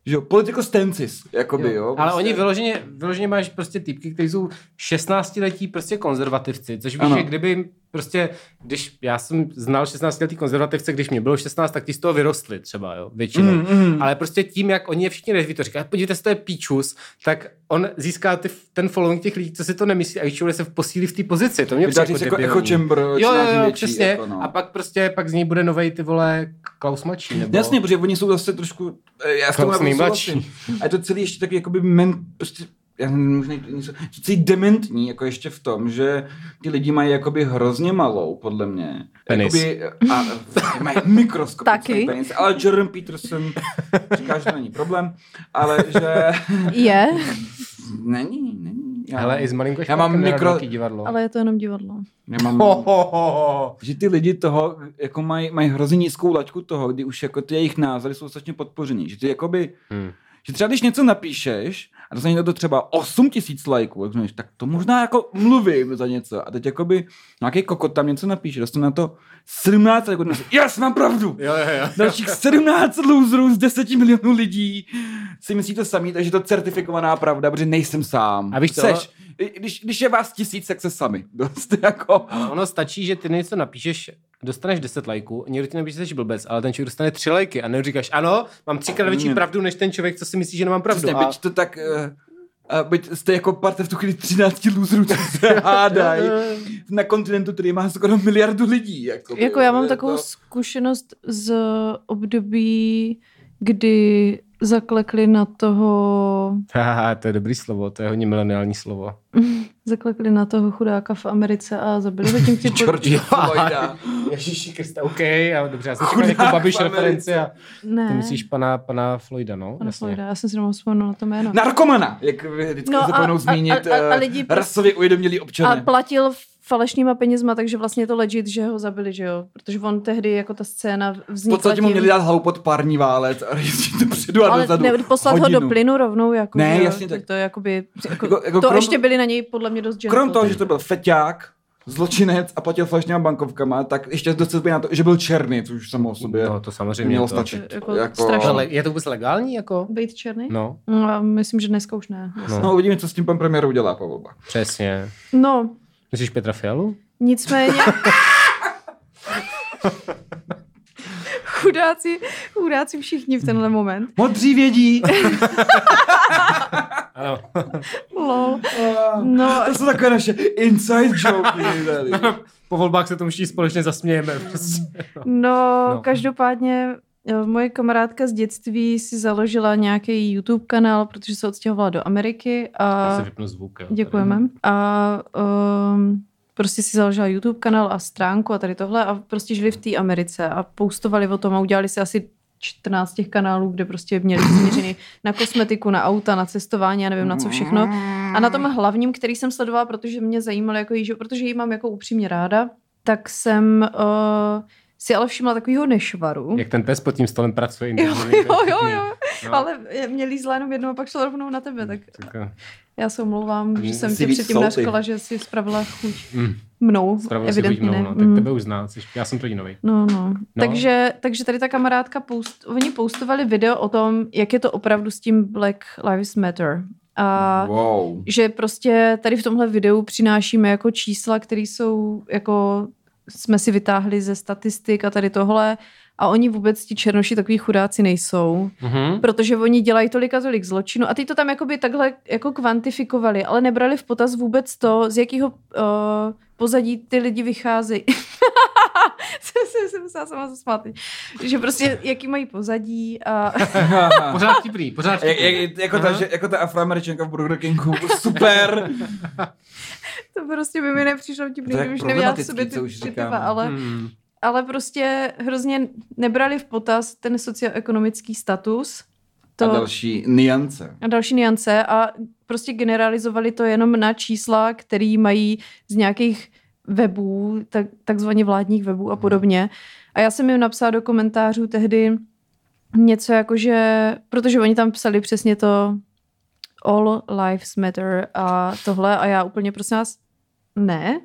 Že jo, political stances, jakoby, jo. Ale prostě. Oni vyloženě máš prostě typky, kteří jsou 16letí prostě konzervativci, což víš, že kdyby prostě, když já jsem znal 16letý konzervativce, když mě bylo 16, tak ti z toho vyrostli třeba, jo, většinou. Ale prostě tím, jak oni je všichni neví, to říká, podívejte se, to je píčus, tak on získá ten following těch lidí, co si to nemyslí a člověk se posílí v té pozici. To mě přijde jako echo chamber, jo, přesně. Jako, no. A pak prostě, z něj bude novej, ty vole, Klaus mladší, nebo... Jasně, protože oni jsou zase trošku, já s tomu nejmladší. A je to celý ještě takový jakoby prostě, já nevím, celý dementní, jako ještě v tom, že ty lidi mají jakoby hrozně malou, podle mě. Penis. A mají mikroskopický penis. Ale Jordan Peterson říká, že to není problém, ale že... Je? Není. Ale i z malinko špatky nerad divadlo. Ale je to jenom divadlo. Že ty lidi toho, jako mají hrozně nízkou laťku toho, kdy už jako ty jejich názory jsou strašně podpořený. Že ty jakoby, že třeba když něco napíšeš a dostane to třeba 8 000 lajků, tak to možná jako mluvím za něco. A teď jakoby nějaký kokot tam něco napíše, dostane na to 17 lajků. Já mám pravdu! Jo. Dalších 17 loserů z 10 milionů lidí si myslí to samý, takže to certifikovaná pravda, protože nejsem sám. A víš co? Když je vás 1000, tak se sami. Dost jako... Ono stačí, že ty něco napíšeš, dostaneš 10 lajků, někdo ti napíše, že jsi blbec, ale ten člověk dostane 3 lajky a neříkáš, ano, mám 3krát větší pravdu, než ten člověk, co si myslí, že nemám pravdu. Přesně, byť to tak... Byť jste jako parte v tu chvíli 13 loserů, co se hádají na kontinentu, který má skoro 1 miliardu lidí. Jako já mám takovou zkušenost z období, kdy zaklekli na toho... To je dobrý slovo, to je hodně mileniální slovo. Zaklekli na toho chudáka v Americe a zabili ho tím George Floyda. Ježíši Krista, OK, dobře, já jsem chudák čekal jako Babiš referenci a ty myslíš pana Floyda, no? Pana Floyda, já jsem si vzpomněl na to jméno. Narkomana, jak vždycky zapomenou zmínit rasově uvědomělí občany. A platil falešnýma penězma, takže vlastně to legit, že ho zabili, že jo? Protože on tehdy jako ta scéna vznikla. V podstatě mu měli dát hlavu pod pární válec a jezdit dopředu a dozadu. Ale poslat hodinu. Ho do plynu rovnou jako. Ne, jasně tak. To jakoby, jako to ještě byli na něj podle mě dost gentle. Krom toho, že to byl feťák, zločinec a platil falešnýma bankovkama, tak ještě dostupně na to, že byl černý, což už samo o sobě. No, to samozřejmě mělo stačit. Jako... Je to vůbec legální jako? Být černý? No. No, myslím, že dneska už ne. No, uvidíme, co s tím pan premiér udělá po volbách. Přesně. No. Myslíš Petra Fialu? Nicméně... chudáci všichni v tenhle moment. Modří vědí! No. To jsou takové naše inside joke. Po volbách se tomu všichni společně zasmějeme. No, každopádně... Moje kamarádka z dětství si založila nějaký YouTube kanál, protože se odstěhovala do Ameriky. Já si vypnu zvuk. Děkujeme. A prostě si založila YouTube kanál a stránku a tady tohle a prostě žili v té Americe a postovali o tom a udělali si asi 14 těch kanálů, kde prostě měli změřený na kosmetiku, na auta, na cestování, já nevím na co všechno. A na tom hlavním, který jsem sledovala, protože mě zajímalo, jako jí, protože ji mám jako upřímně ráda, tak jsem... si ale všimla takovýho nešvaru. Jak ten pes pod tím stolem pracuje. Jo. Ale mě lízla jenom jednou a pak šla rovnou na tebe. Tak já se omlouvám, že jsem tě předtím nařkla, že jsi spravila chuť mnou. Spravila si chuť mnou, no. Tak tebe už zná, já jsem trodinovej. No. Takže tady ta kamarádka, oni postovali video o tom, jak je to opravdu s tím Black Lives Matter. A že prostě tady v tomhle videu přinášíme jako čísla, které jsou jako... jsme si vytáhli ze statistik a tady tohle a oni vůbec ti černoši takový chudáci nejsou, protože oni dělají tolik a tolik zločinu a ty to tam jakoby takhle jako kvantifikovali, ale nebrali v potaz vůbec to, z jakého pozadí ty lidi vycházejí. Jsem musela sama zasmát. Že prostě, jaký mají pozadí a... Pořád ti prý. Jako ta afroameričanka v Burger Kingu. Super! To prostě by mi nepřišlo vtipný, když už nevěděla sobě ty dva, ale prostě hrozně nebrali v potaz ten socioekonomický status. To... A další niance a prostě generalizovali to jenom na čísla, který mají z nějakých webů, takzvaně vládních webů a podobně. A já jsem jim napsala do komentářů tehdy něco jako, že... Protože oni tam psali přesně to All Lives Matter a tohle a já úplně prosím vás ne.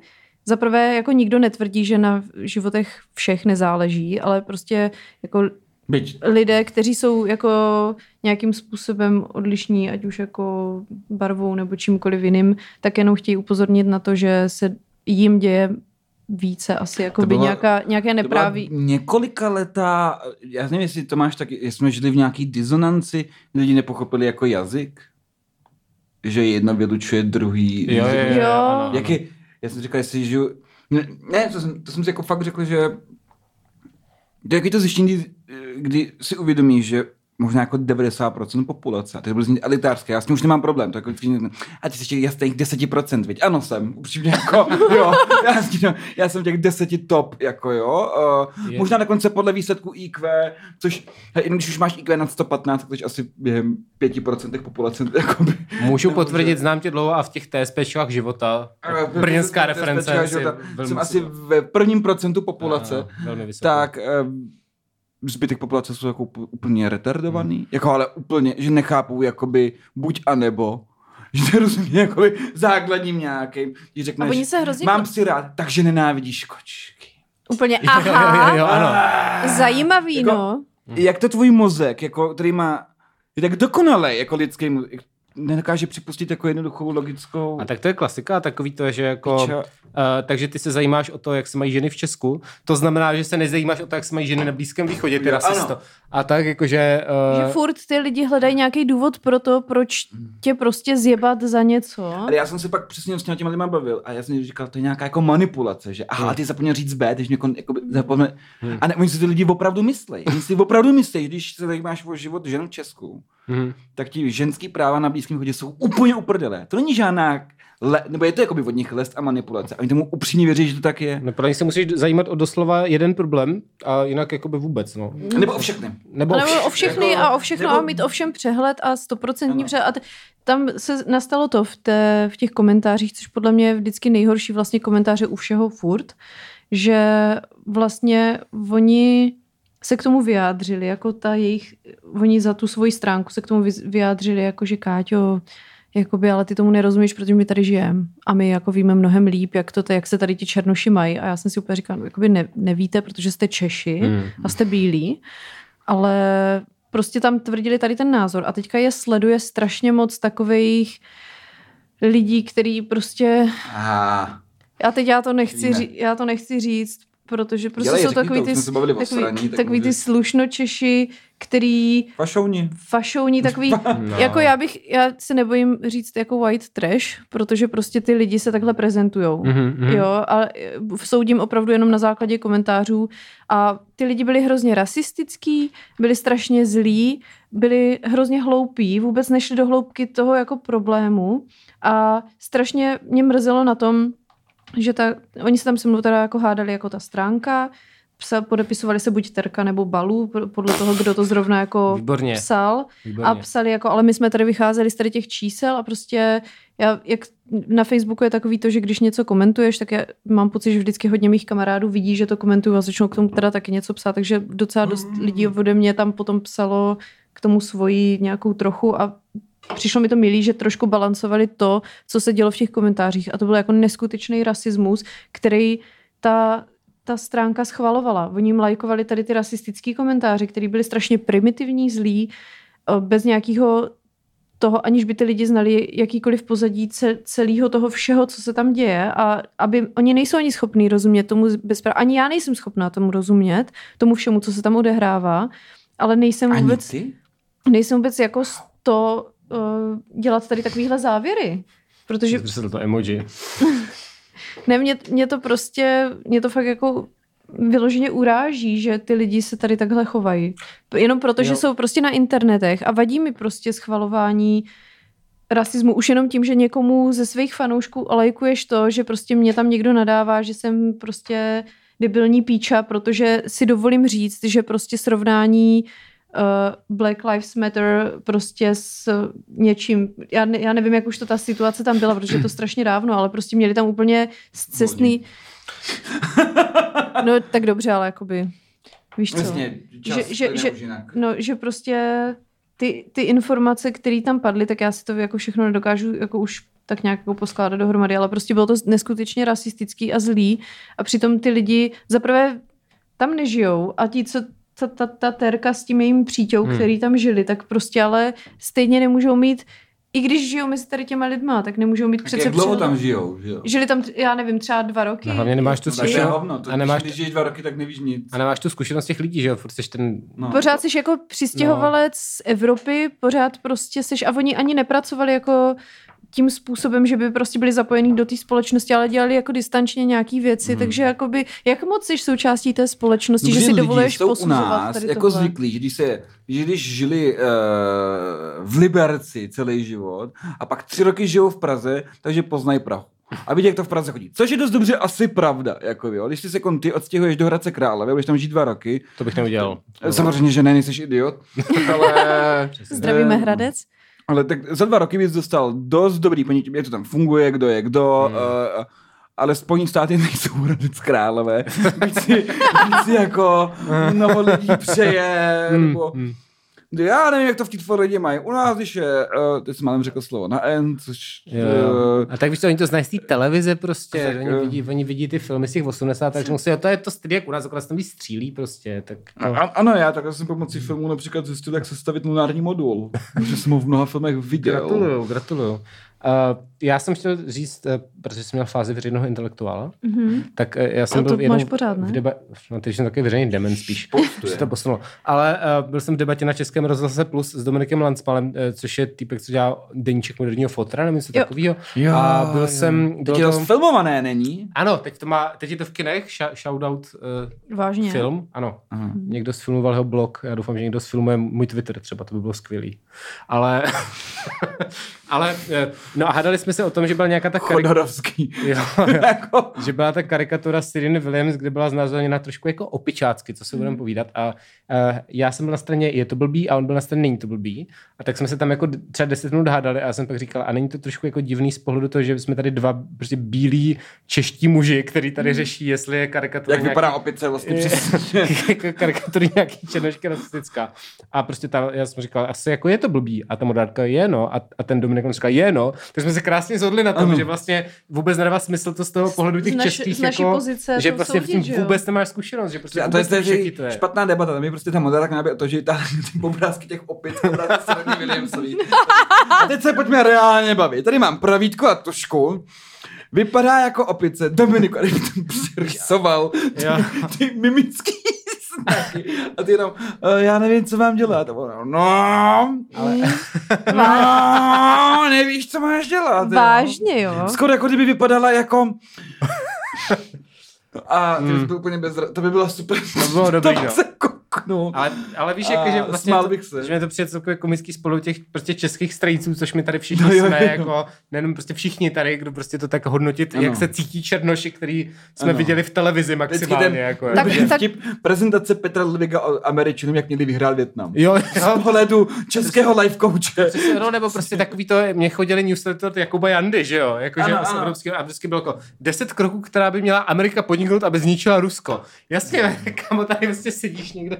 Zaprvé jako nikdo netvrdí, že na životech všech nezáleží, ale prostě jako lidé, kteří jsou jako nějakým způsobem odlišní, ať už jako barvou nebo čímkoliv jiným, tak jenom chtějí upozornit na to, že se jim děje více asi jako by nějaké nepráví. Několika leta, já nevím, jestli to máš taky, jsme žili v nějaký disonanci, lidi nepochopili jako jazyk, že jedno vylučuje druhý. Jo. Jaký, já jsem říkal, jestli žiju... Ne, to jsem si jako fakt řekl, že to je jaký to zjištění, kdy si uvědomíš, že možná jako 90% populace. A to bylo znít elitářské, já s tím už nemám problém. To jako, a ty jsi těch jasných 10%, viď? Ano, jsem, upřímně jako, jo. Já jsem těch 10 top, jako jo. Možná dokonce podle výsledku IQ, což, když už máš IQ nad 115, takže asi během 5% populace. Jako by, můžu potvrdit, znám tě dlouho a v těch TSPčkách života, brněnská reference. Jsem asi ve prvním procentu populace, tak... Zbytek populace jsou jako úplně retardovaný, jako ale úplně, že nechápou jakoby buď a nebo, že nerozumí jakoby základním nějakým, když řekneš, mám psi rád, takže nenávidíš kočky. Úplně, aha, zajímavý, jako, no. Jak to tvůj mozek, jako, který má, je tak dokonalý, jako lidský mozek, nedokáže připustit jako jednoduchou logickou... A tak to je klasika, takový to je, že jako... takže ty se zajímáš o to, jak se mají ženy v Česku, to znamená, že se nezajímáš o to, jak se mají ženy na Blízkém východě, ty rasisto. A tak jakože... Že furt ty lidi hledají nějaký důvod pro to, proč tě prostě zjebat za něco. Ale já jsem se pak přesně s těma lidma bavil a já jsem říkal, to je nějaká jako manipulace, že aha, ty zapomněl říct B, takže někdo jako zapomněl... A ne, oni si ty lidi opravdu myslej. Oni si opravdu myslej, když se zajímáš o život žen v Česku, tak ti ženský práva na Blízkém východě jsou úplně uprdelé. To není žádná, nebo je to jakoby od nich lest a manipulace. A oni tomu upřímně věří, že to tak je. No, protože se musíš zajímat o doslova jeden problém a jinak jakoby vůbec, no. Nebo o všechny. Nebo o všechny a mít o všem přehled a 100% přehled. Tam se nastalo to v těch komentářích, což podle mě je vždycky nejhorší vlastně komentáře u všeho furt, že vlastně oni se k tomu vyjádřili, jako ta jejich, oni za tu svoji stránku se k tomu vyjádřili, jako že Káťo, jakoby, ale ty tomu nerozumíš, protože my tady žijeme a my jako víme mnohem líp, jak se tady ti černoši mají. A já jsem si úplně říkala, jakoby nevíte, protože jste Češi a jste bílí, ale prostě tam tvrdili tady ten názor a teďka je sleduje strašně moc takových lidí, který prostě... A teď já to nechci říct, protože prostě jsou takový ty slušnočeši, který... Fašouni, takový... No. Jako já se nebojím říct jako white trash, protože prostě ty lidi se takhle prezentujou. Mm-hmm. Jo, a soudím opravdu jenom na základě komentářů. A ty lidi byli hrozně rasistický, byli strašně zlí, byli hrozně hloupí, vůbec nešli do hloubky toho jako problému. A strašně mě mrzelo na tom, že oni se tam se mnou teda jako hádali jako ta stránka, podepisovali se buď Terka nebo Balu, podle toho, kdo to zrovna jako psal. Výborně. A psali jako, ale my jsme tady vycházeli z tady těch čísel a prostě jak na Facebooku je takový to, že když něco komentuješ, tak já mám pocit, že vždycky hodně mých kamarádů vidí, že to komentuju a začnou k tomu teda taky něco psát, takže docela dost lidí ode mě tam potom psalo k tomu svoji nějakou trochu a přišlo mi to milý, že trošku balancovali to, co se dělo v těch komentářích a to byl jako neskutečný rasismus, který ta stránka schvalovala. Oni jim lajkovali tady ty rasistický komentáře, který byly strašně primitivní, zlí, bez nějakého toho, aniž by ty lidi znali jakýkoliv pozadí celého toho všeho, co se tam děje a aby oni nejsou ani schopní rozumět tomu ani já nejsem schopná tomu rozumět, tomu všemu, co se tam odehrává, ale nejsem vůbec jako to dělat tady takovýhle závěry, protože... Zmyslel to emoji. Ne, mě to fakt jako vyloženě uráží, že ty lidi se tady takhle chovají. Jenom proto, že jsou prostě na internetech a vadí mi prostě schvalování rasismu. Už jenom tím, že někomu ze svých fanoušků lajkuješ to, že prostě mě tam někdo nadává, že jsem prostě debilní píča, protože si dovolím říct, že prostě srovnání Black Lives Matter prostě s něčím. Já nevím, jak už to ta situace tam byla, protože to strašně dávno, ale prostě měli tam úplně zcestný... No tak dobře, ale jakoby... Víš co? Vlastně, že prostě ty informace, které tam padly, tak já si to jako všechno nedokážu jako už tak nějak jako poskládat dohromady, ale prostě bylo to neskutečně rasistický a zlý a přitom ty lidi zaprvé tam nežijou a ti, co ta Terka s tím jejím příťou, který tam žili, tak prostě ale stejně nemůžou mít, i když žijou mezi tady těma lidma, tak nemůžou mít přece... Jak dlouho tam žijou? Žili tam, já nevím, třeba 2 roky. No, hlavně nemáš tu zkušenost. Když žiješ 2 roky, tak nevíš nic. A nemáš tu zkušenost těch lidí, že jo? Pořád jsi jako přistěhovalec z Evropy, pořád prostě jsi, a oni ani nepracovali jako tím způsobem, že by prostě byli zapojení do té společnosti, ale dělali jako distančně nějaký věci, takže jakoby, jak moc jsi součástí té společnosti, no, že si dovoluješ posuzovat nás tady jako tohle. Zvyklí, že když žili v Liberci celý život a pak 3 roky žijou v Praze, takže poznají Prahu. A vidí, jak to v Praze chodí. Což je dost dobře asi pravda. Jako, jo. Když ty odstěhuješ do Hradce Králové, budeš tam žít 2 roky. To bych neudělal. Samozřejmě, že ne, nejseš idiot. Ale... Zdravíme Hradec. Ale tak za 2 roky bys dostal dost dobrý ponětí, jak to tam funguje, kdo je kdo, ale Spojené státy nejsou Hradec Králové. Víc si jako mnoho lidí přeje, nebo... Já nevím, jak to v těchto lidi mají. U nás, když je, teď jsem málem řekl slovo na N, což... A tak víš co, oni to znají z té televize prostě, tak, oni vidí ty filmy z těch 80, takže musí, to je to styl, jak u nás, akorát se tam vystřílí prostě, tak... No. Ano, já takhle jsem pomocí filmů například zjistil, jak sestavit lunární modul, protože jsem ho v mnoha filmech viděl. Gratuluju. Já jsem chtěl říct, protože jsem měl fázi veřejného intelektuála, tak já jsem byl jenom v debatě, no teď jsem takový veřejný demen spíš, to ale byl jsem v debatě na Českém rozhlase Plus s Dominikem Lanšpálem, což je týpek, co dělá deníček moderního fotra, nebo něco takového. A byl jsem... Teď je to filmované, není? Ano, teď je to v kinech, shoutout film, ano. Někdo sfilmoval jeho blog, já doufám, že někdo sfilmuje můj Twitter třeba, to by bylo skvělý. Ale Ale no a hádali jsme se o tom, že byla nějaká ta Chodorovský. Jo. Že byla ta karikatura Sereny Williams, kde byla znázorněna trošku jako opičácky, co se budeme povídat. A já jsem byl na straně je to blbý a on byl na straně není to blbý. A tak jsme se tam jako třeba 10 minut hádali a já jsem pak říkal, a není to trošku jako divný z pohledu toho, že jsme tady dva prostě bílí čeští muži, který tady řeší, jestli je karikatura jak nějaký, vypadá opice vlastně přesně. Karikatura nějaký černoška rasistická. A prostě ta, já jsem říkal, asi jako je to blbý a ta modárka je no a ten Dominik říká, je no, tak jsme se krásně shodli na tom, že vlastně vůbec nedává smysl to z toho pohledu těch českých, jako, že prostě soudit, tím vůbec nemáš zkušenost, že prostě vůbec to je špatná debata, tam je prostě ta modárka náběh o to, že ty obrázky těch opic, obrázky Sereny Williamsový. A teď se pojďme reálně bavit. Tady mám pravítko a tušku. Vypadá jako opice. Dominiku, a kdyby tam rysoval ty mimický snaky. A ty jenom, já nevím, co mám dělat. No, nevíš, co máš dělat. Vážně, jo. Skoro jako kdyby vypadala jako... A ty bys byl úplně to by bylo super. To bylo dobrý, jo. No. Ale víš, jako, že vlastně to, že mě to přijde celkově komický spolu těch prostě českých strejců, což my tady všichni jsme, jako nejenom prostě všichni tady, kdo prostě to tak hodnotit, jak se cítí černoši, který jsme viděli v televizi maximálně. Ten, jako, tak prezentace Petra Ludwiga o Američanům, jak měli vyhrál Vietnam. Jo. Z pohledu českého life coache. No, nebo prostě takový to, mě chodili newsletter Jakuba Jandy, že jo? Jako, že evropský, a vždycky bylo jako 10 kroků, která by měla Amerika podniknout, aby zničila Rusko. Jasně, kamo, tady vlastně sedíš někde.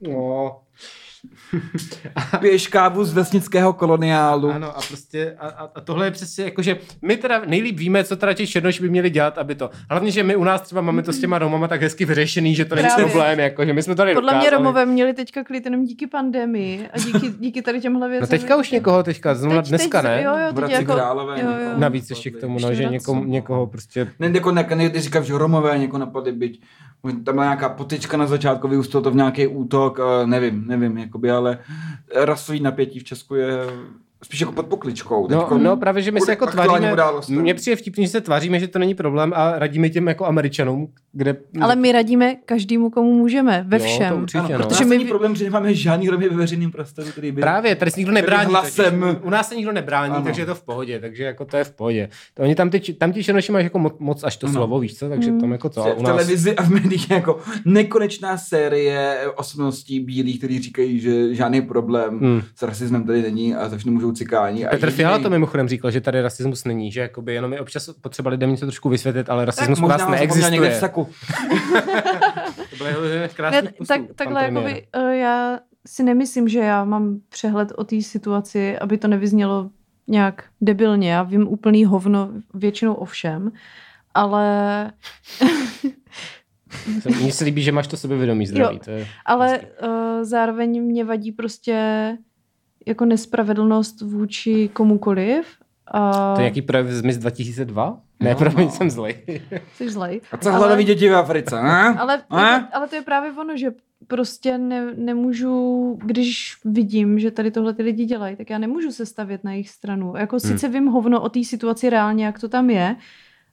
No. Piješ kávu z vesnického koloniálu. Ano, a prostě a tohle je přesně jako, že my teda nejlíp víme, co teda ti černoši by měli dělat, aby to. Hlavně, že my u nás třeba máme to s těma Romama tak hezky vyřešený, že to není problém, jako, že my jsme tady podle mě Romové měli teďka klid jenom díky pandemii a díky tady těmhle věcem. No teďka už někoho zrovna dneska, ne? Jo, teď jako, jo. Navíc ještě k tomu, no, že někoho prostě... Ne, jako někdy říkám, že Romové někoho napadli, byť tam byla nějaká potyčka na začátku, vyústilo to v nějaký útok, nevím, jakoby, ale rasový napětí v Česku je spíš jako pod pokličkou. No, právě, že my se jako tváříme, mně přijde vtipný, že se tváříme, že to není problém a radíme těm jako Američanům, kde... Ale my radíme každému, komu můžeme, ve všem. Jo, to určitě, ano, protože není problém, že nemáme žádný hromě ve veřejném prostoru, který by... Právě, tady se nikdo nebrání. U nás se nikdo nebrání, ano. Takže je to v pohodě, takže jako to je v pohodě. To oni tam ti černoši mají jako moc až to slovo, víš co, takže tam jako to. V televizi a v médiích jako nekonečná série osobností bílých, kteří říkají, že žádný problém s rasismem tady není a začnou můžou cikání. Petr Fiala to mimochodem říkal, že tady rasismus není, že jakoby jenom je občas potřeba lidem něco trošku vysvětlit, ale rasismus vlastně neexistuje. Takhle jakoby, já si nemyslím, že já mám přehled o té situaci, aby to nevyznělo nějak debilně. Já vím úplný hovno většinou o všem, ale... Mně se líbí, že máš to sebevědomí zdraví. Jo, to je ale zároveň mě vadí prostě jako nespravedlnost vůči komukoliv. To je nějaký projev z Miss 2002? Ne, promiň, jsem zlej. Jsi zlej. A co hledaví děti v Africe, ne? Ale to je právě ono, že prostě nemůžu, když vidím, že tady tohle ty lidi dělají, tak já nemůžu se stavět na jejich stranu. Jako sice vím hovno o té situaci reálně, jak to tam je,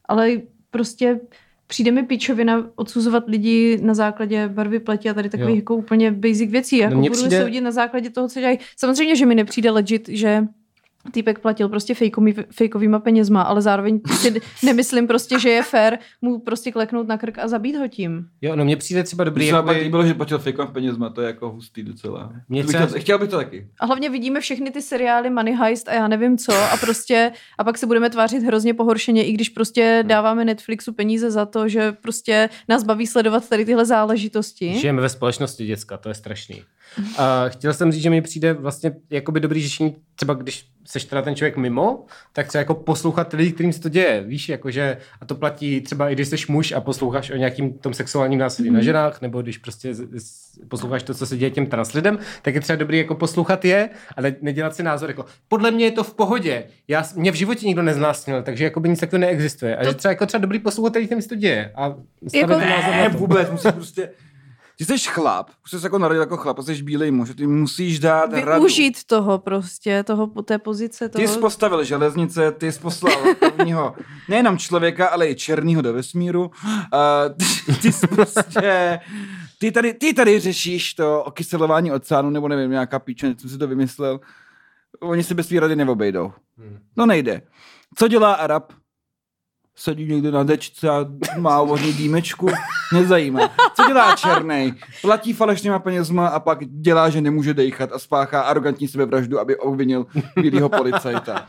ale prostě přijde mi pičovina odsuzovat lidi na základě barvy pleti a tady takových jako úplně basic věcí. Jako budu soudit na základě toho, co dělají. Samozřejmě, že mi nepřijde legit, že týpek platil prostě fejkovýma penězma, ale zároveň nemyslím prostě, že je fér mu prostě kleknout na krk a zabít ho tím. Jo, no mně přijde třeba dobrý... Třeba jakoby... bylo, že platil fejkovýma penězma, to je jako hustý docela. Chtěl bych to taky. A hlavně vidíme všechny ty seriály Money Heist a já nevím co a prostě a pak se budeme tvářit hrozně pohoršeně, i když prostě dáváme Netflixu peníze za to, že prostě nás baví sledovat tady tyhle záležitosti. Žijeme ve společnosti, děcka, to je strašný. Chtěl jsem říct, že mi přijde vlastně jakoby dobrý řešení, třeba když seš teda ten člověk mimo, tak třeba jako poslouchat lidi, kterým se to děje, víš, jakože a to platí třeba i když seš muž a posloucháš o nějakým tom sexuálním násilí na ženách, nebo když prostě posloucháš to, co se děje těm trans lidem, tak je třeba dobrý jako poslouchat je, ale nedělat si názor, jako podle mě je to v pohodě, mě v životě nikdo neznásilnil, takže jako by nic takového neexistuje a že třeba jako třeba dobrý poslouchat, kterým se to děje a jako názor na to. Vůbec, musím prostě ty jsi chlap, už jsi jako narodil jako chlap, jsi bílej muž, ty musíš dát radu. Využít toho prostě, té pozice. Ty jsi postavil železnice, ty jsi poslal prvního, nejenom člověka, ale i černýho do vesmíru. Ty jsi prostě, ty tady řešíš to okyselování oceánu, nebo nevím, nějaká píča, něco jsem si to vymyslel. Oni se bez té rady neobejdou. No nejde. Co dělá Arab? Sedí někde na dečce a má uvodní dýmečku. Nezajímá. Co dělá černej? Platí falešnýma penězma a pak dělá, že nemůže dejchat a spáchá arrogantní sebevraždu, aby obvinil bílýho policajta.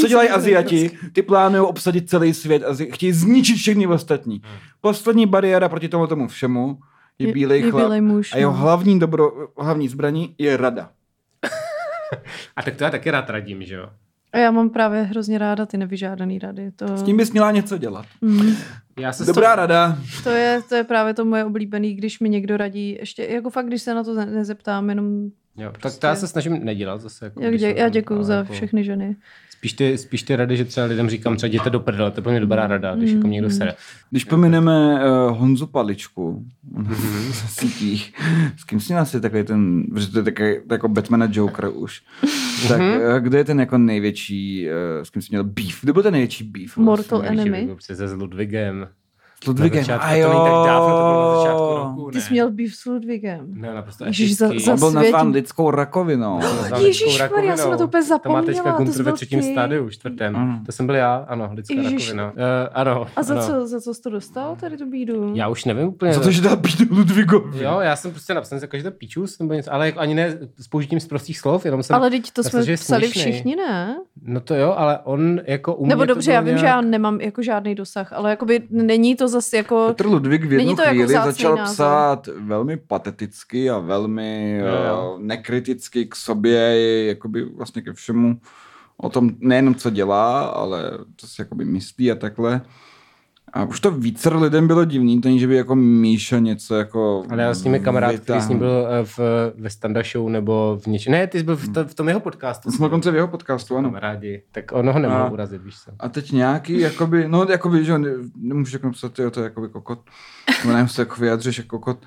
Co dělají Aziati? Ty plánují obsadit celý svět a chtějí zničit všechny ostatní. Poslední bariéra proti tomu všemu je bílej chlap. A jeho hlavní zbraní je rada. A tak to já taky rád radím, že jo? A já mám právě hrozně ráda ty nevyžádaný rady. To... S tím bys měla něco dělat. Dobrá rada. To je právě to moje oblíbený, když mi někdo radí. Ještě jako fakt, když se na to nezeptám, jenom... Jo, prostě... Tak to já se snažím nedělat zase. Jako, já děkuju za jako... všechny ženy. Spíš ty rady, že třeba lidem říkám, třeba jděte do prdele, to je pro mě dobrá rada, když jako někdo sere. Když pomineme Honzu Paličku v sítích, s kým si nás je takový ten, protože to je takový jako Batman a Joker už, tak kdo je ten jako největší, s kým jsi měl beef? Kdo byl ten největší beef? Mortal Enemy. S Ludwigem. S Ludwigem, a jo. To není tak dávno, to bylo na začátku roku, ne? Ty jsi měl býv s Ludwigem. Ne, naprosto etický. On byl nazván lidskou rakovinou. Ježišmarja, já jsem na to úplně zapomněla. To má teďka Guntr ve třetím stádiu, čtvrtém. To jsem byl já, ano, lidská rakovina. Ano. A za co jsi to dostal tady tu bídu? Já už nevím úplně. Za to, že dá bídu Ludwigovi. Jo, já jsem prostě napsal, jako, že to píču, ale jako ani ne s použitím z prostých slov, jenom jsem... Ale teď to jsme psali všichni, ne? No to jo, ale on jako u mě... Nebo dobře, já vím, že já nemám jako žádný dosah, ale jakoby není to zase jako... Petr Ludwig v jednu chvíli jako začal psát velmi pateticky a velmi nekriticky k sobě, jakoby vlastně ke všemu o tom, nejenom co dělá, ale co si jakoby myslí a takhle. A už to více lidem bylo divný, to není, že by jako Míša něco jako... Ale já s nimi kamarád, který s ním byl ve Standa Show nebo v něčem... Ne, ty jsi byl v tom jeho podcastu. Jsme dokonce v jeho podcastu, ano. Kamarádi, tak ono ho nemohl urazit, víš se. A teď nějaký, jakoby, no jakoby, že nemůžeš jako napsat, to je jakoby kokot. No nevím, se jako vyjadřeš jako kokot.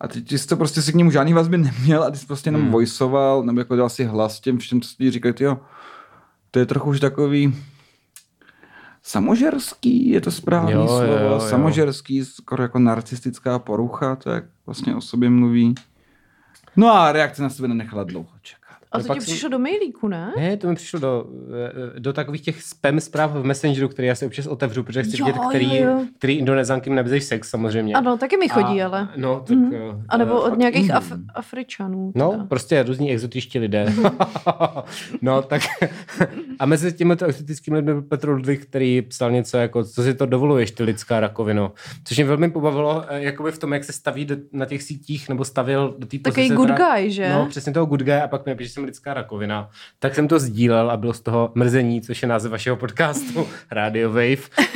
A ty jsi to prostě si k němu žádný vazby neměl a ty jsi prostě jenom voiceoval, nebo jako dělal si hlas těm všem, co ti říkali, ty jo, to je trochu už takový... Samožerský, je to správný slovo. Samožerský, skoro jako narcistická porucha, tak vlastně o sobě mluví. No a reakce na sebe nenechala dlouho čekat. Ale to ti přišlo do mailíku, ne? Ne, to mi přišlo do takových těch spam zpráv v Messengeru, které já si občas otevřu, protože chci vidět, který Indonezánky nabízejí sex samozřejmě. Ano, taky mi chodí, ale. No, tak, a nebo od nějakých Afričanů. Teda. No, prostě různí exotičtí lidé. No, tak a mezi těmito exotickými lidmi byl Petr Ludwig, který psal něco jako, co si to dovoluješ, ty lidská rakovino. Což mě velmi pobavilo jakoby v tom, jak se staví na těch sítích, nebo stavil do té pozice. Takový good guy, že? No, přesně toho good guy a pak mi napíše, lidská rakovina, tak jsem to sdílel a bylo z toho Mrzení, což je název vašeho podcastu, Radio Wave.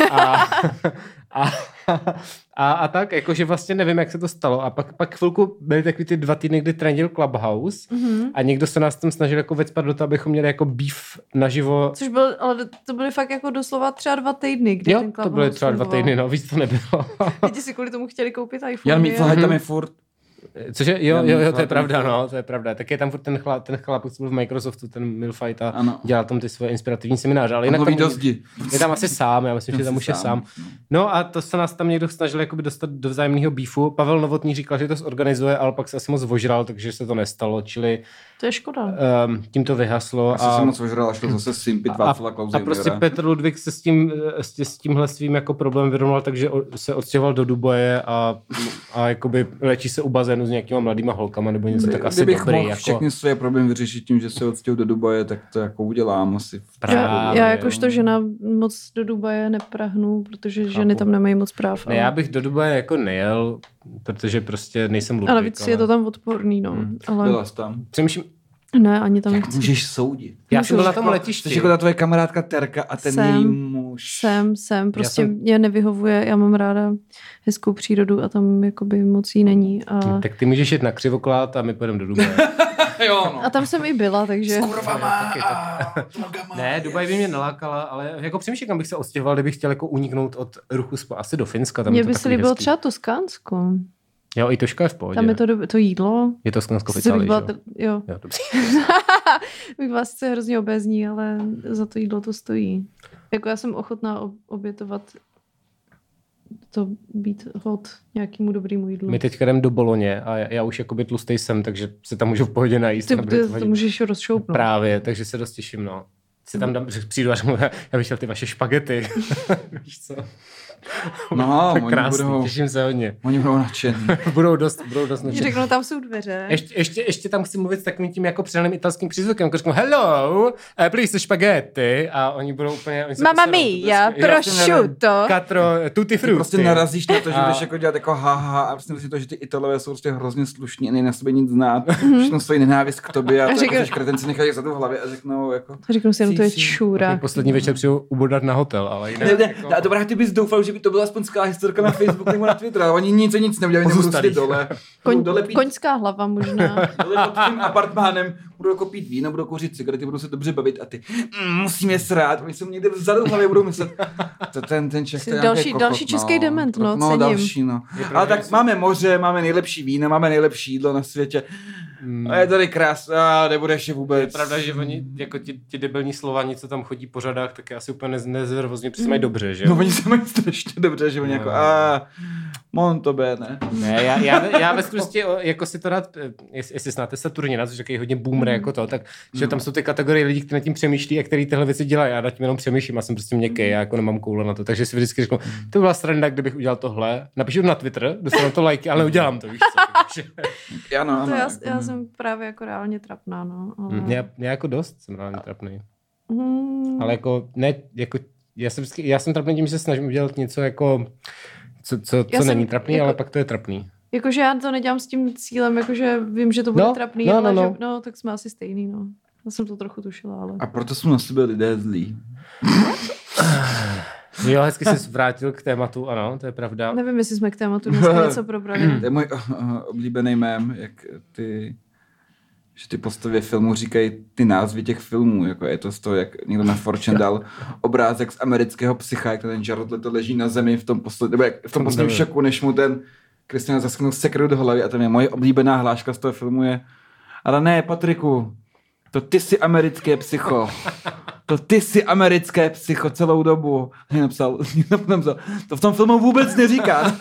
A tak, jakože vlastně nevím, jak se to stalo. A pak chvilku byly takový ty 2 týdny, kdy trendil Clubhouse a někdo se nás tam snažil jako vecpat do toho, abychom měli jako beef naživo. Což byl, ale to byly fakt jako doslova třeba 2 týdny, kdy jo, ten Clubhouse. Jo, to byly třeba 2 týdny, no, víc to nebylo. Děti si kvůli tomu chtěli koupit iPhone. Já tam je furt. Cože? Jo, to je pravda, no, to je pravda. Tak je tam furt ten chlap, co byl v Microsoftu, ten Milfight a dělal tam ty svoje inspirativní semináře, ale jinak tam je tam asi sám, já myslím, že tam už je sám. No a to se nás tam někdo snažil jakoby dostat do vzájemného beefu. Pavel Novotný říkal, že to zorganizuje, ale pak se asi moc vožral, takže se to nestalo, čili... To je škoda. Tím to vyhaslo. Asi se moc vožral, až to zase Simpit Václava Klause. A prostě Petr Ludwig se s tímhle svým jako problém vyrovnal, takže se odstěhoval do Dubaje a jakoby léčí se u bazénu s nějakýma mladýma holkama nebo něco, tak asi dobrý. Kdybych mohl všechny své problémy vyřešit tím, že se odstěhu do Dubaje, tak to jako udělám asi. Já jakožto žena moc do Dubaje neprahnu, protože ženy tam nemají moc práv. Ne, já bych do Dubaje jako nejel, protože prostě nejsem Ludwig. Ale víc je to tam odporný, no. Ale... Byla jsi tam? Přemýšlím, ne, ani tam nechci. Můžeš soudit. Já jsem byl na tom letišti. To je ta tvoje kamarádka Terka a ten její muž. Jsem. Prostě mě nevyhovuje. Já mám ráda hezkou přírodu a tam jakoby moc jí není. A... Tak ty můžeš jít na křivoklád a my půjdeme do Dubaje. Jo, no. A tam jsem i byla, takže... S kurvama a drogama. Ne, Dubaj by mě nalákala, ale jako přemýšlím, kam bych se odstěhoval, kdybych chtěl jako uniknout od ruchu asi do Finska. Tam mě by se líbilo třeba Toskánsko. Jo, i toška je v pohodě. Tam je to jídlo. Je to skvělé v Itálii, jo? Jo, dobře. Bych vás sice hrozně obézní, ale za to jídlo to stojí. Jako já jsem ochotná obětovat to být hod nějakému dobrýmu jídlu. My teď jdeme do Boloně a já už jakoby tlustej jsem, takže se tam můžu v pohodě najíst. Ty to můžeš rozšoupnout. Právě, takže se dost těším, no. Si tam dám, přijdu až mluvím, já bych chtěl ty vaše špagety. Víš co? No, tak krásný, těším se hodně. Oni budou nadšený. budou dost nadšený. Řeknu, tam jsou dveře. Ještě tam chci mluvit s takovým tím jako přenaným italským přízvukem. Řeknu, hello, please špagety. A oni budou úplně... Mamma mia, prosciutto. Quattro tutti frutti. Ty prostě narazíš na to, že budeš jako dělat jako haha a prostě to, že ty Italové jsou prostě hrozně slušní a nej na sobě nic znát. Všechno svoji nenávist k tobě a ten se nechají za tu v hlavě a řeknou jako... Řeknu si, to je čůra. Poslední večer přijdu ubodat na hotel, ale jinak... A dobrá, ty bys doufal, že by to byla aspoň ská historka na Facebooku nebo na Twitteru, ale oni nic neudělali, nebudou si dole. Koňská hlava možná. Dole pod tím apartmánem budou kopít víno, budou kouřit cigarety, budou se dobře bavit a ty musíme srát, oni se mu někde vzadu v hlavě budou myslet. To ten Čech, to je další, kokot, další český dement, no, cením. No, další, no. Ale tak máme moře, máme nejlepší víno, máme nejlepší jídlo na světě. A je tady krásné, nebudeš je vůbec. Je pravda, že oni, jako ti debilní Slovani, co tam chodí po řadách, tak já si úplně nezervozně, protože se mají dobře, že? No oni se mají strašně dobře, že oni jako monto bene. Ne, já ve skutečnosti, jako si to rád, jestli znáte Saturnina, což je hodně boomer jako to, tak že tam jsou ty kategorie lidí, kteří nad tím přemýšlí a kteří tyhle věci dělají. Já nad tím jenom přemýšlím, já jsem prostě měkký, já jako nemám koule na to, takže si vždycky řeknu, to byla sranda, kdybych udělal tohle. Napíšu na Twitter, dostanu to lajky, ale udělám to, víš co? Já jsem právě jako reálně trapná, no. Ale... Já jako dost jsem reálně trapný. Ale jako, ne, jako, já jsem trapný tím, že se snažím udělat něco jako, co není trapný, jako, ale pak to je trapný. Jakože já to nedělám s tím cílem, jakože vím, že to bude trapný, ale že, no, tak jsme asi stejný, no. Já jsem to trochu tušila, ale... A proto jsou na sebe lidé zlí. Jo, hezky jsi vrátil k tématu, ano, to je pravda. Nevím, jestli jsme k tématu dneska něco probrali. To je můj oblíbený mém, jak že ty postavy filmu říkají ty názvy těch filmů, jako je to z toho, jak někdo na 4chan dal obrázek z amerického psycha, jak ten Jared Leto leží na zemi v tom posledním šoku, než mu ten Christian zasknul sekeru do hlavy a tam je moje oblíbená hláška z toho filmu je ale ne, Patriku, to ty jsi americké psycho. To ty jsi americké psycho celou dobu. Napsal. To v tom filmu vůbec neříká.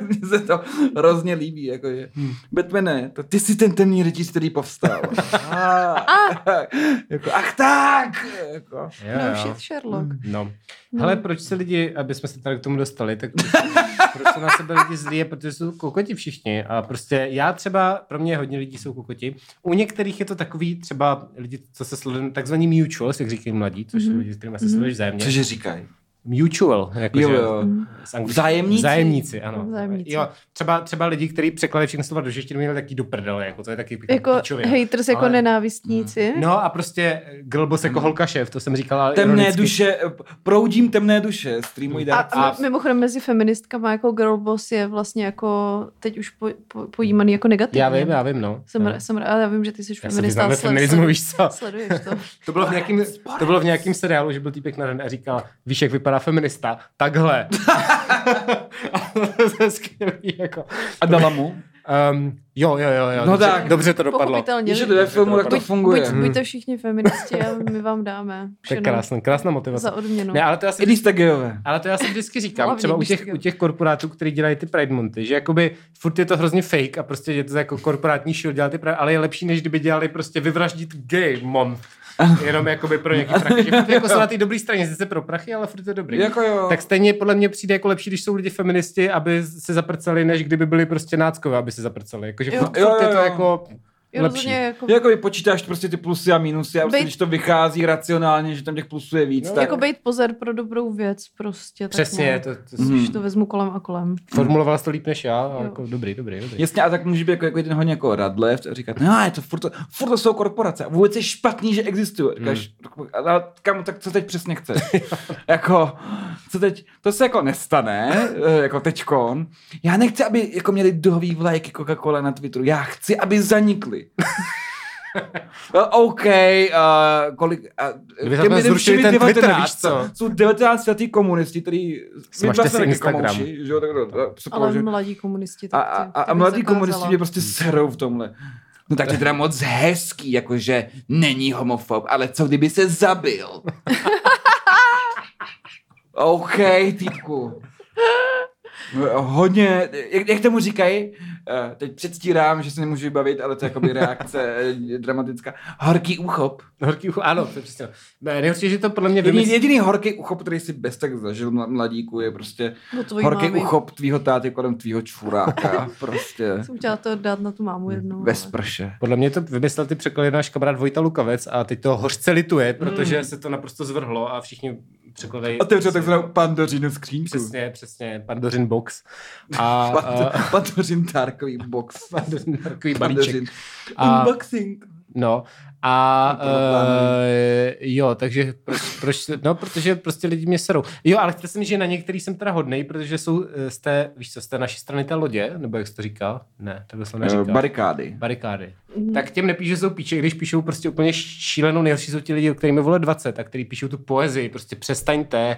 Mně se to hrozně líbí. Jakože. Batmane, to ty jsi ten temný rytíř, který povstal. Jako, ach tak! Jako. No shit, Sherlock. No. Hele, proč se lidi, aby jsme se tady k tomu dostali, tak proč se na sebe lidi zlí, protože jsou kokoti všichni. A prostě já třeba, pro mě hodně lidí jsou kokoti. U některých je to takový, třeba lidi, co se sledují, takzvaní mutuals, jak říkají mladí, což jsou lidi, s kterými se sleduješ vzájemně. Cože říkají? Mutual, jakože vzájemníci, ano. Vzájemníci. Jo, třeba lidi, kteří překladají všechny slova do češtiny, měli taky do prdele, jako to je taky pičovina. Jako haters, ale... jako nenávistníci. No a prostě glbos jako holka šéf, to jsem říkala temné ironicky. Duše, proudím temné duše, streamuj dárci. A mimochodem mezi feministkama jako glbos je vlastně jako teď už pojímaný jako negativní. Já vím, no. Já vím, že ty jsi feministka. Já feminismu, víš co? Sleduješ to. To bylo v nějakém seriálu, že byl týpek na den a říkal, víš, jak vypadá feminista, takhle. Jako. A dala mu? Jo. No dobře, tak. Dobře to dopadlo. Když je to ve filmu, tak to funguje. Buďte všichni feministi a my vám dáme. To je krásná motivace. Za odměnu. Ne, ale to já si vždycky říkám, třeba u těch korporátů, který dělají ty Pride Monty, že jakoby furt je to hrozně fake a prostě je to jako korporátní show, dělá ty Pride, ale je lepší, než kdyby dělali prostě vyvraždit gay month. Jenom jakoby pro nějaký prachy. Jako jsou na té dobré straně, sice pro prachy, ale furt je dobrý. Jako jo. Tak stejně podle mě přijde jako lepší, když jsou lidi feministi, aby se zaprcali, než kdyby byli prostě náckové, aby se zaprcali. Jakože furt je to jako... Jakoby počítáš prostě ty plusy a minusy a prostě, když to vychází racionálně, že tam těch plusů je víc. No, tak... Jako bejt pozor pro dobrou věc prostě. Přesně. Když to vezmu kolem a kolem. Formulovala jsi to líp než já. A jako, dobrý. Jasně, a tak můžeš být jako jeden hodně jako radleft a říkat, no je to furt to jsou korporace a vůbec je špatný, že existují. Říkáš, kam, tak co teď přesně chceš? Jako, co teď? To se jako nestane, jako teďkon. Já nechci, aby jako měli duhový vlajky Coca-Cola na Twitteru. Já chci, aby zanikli. OK, kolik... Kdyby tam zrušili ten Twitter, víš co? Jsou 19 letý komunisti, který... Smažte si Instagram. Ale mladí komunisti. A mladí komunisti mě prostě serou v tomhle. No tak je teda moc hezký, jakože není homofob, ale co kdyby se zabil? OK, týpku. Hodně, jak tomu říkají, teď předstírám, že se nemůžu vybavit, ale to je jakoby reakce dramatická. Horký úchop. Horký úchop, ano, to je přesně. Nejhorší, že to podle mě vymyslí. Jediný horký úchop, který si bez tak zažil mladíku, je prostě no horký mámy. Úchop tvýho táty kolem tvýho čuráka. Prostě. Jsem chtěla to dát na tu mámu jednou. Bez prše. Podle mě to vymyslel ty překlady náš kamarád Vojta Lukavec a teď to hořce lituje, protože se to naprosto zvrhlo a všichni překladají. Otevřel takzvanou Pandořinu skřínku. Přesně, Pandořin box. Pandořin tárkový box. Pandořin tárkový balíček. Unboxing. No a jo, takže proč, no protože prostě lidi mě serou. Jo, ale chtěl jsem, že na některý jsem teda hodnej, protože jsou z té, víš co, z té naší strany té lodě, nebo jak jsi to říkal? Ne, takhle jsem neříkal. Barikády. Tak těm nepíš, že jsou píče, když píšou prostě úplně šílenou, nejhorší jsou ti lidi, kterým je vole 20 a který píšou tu poezii, prostě přestaňte,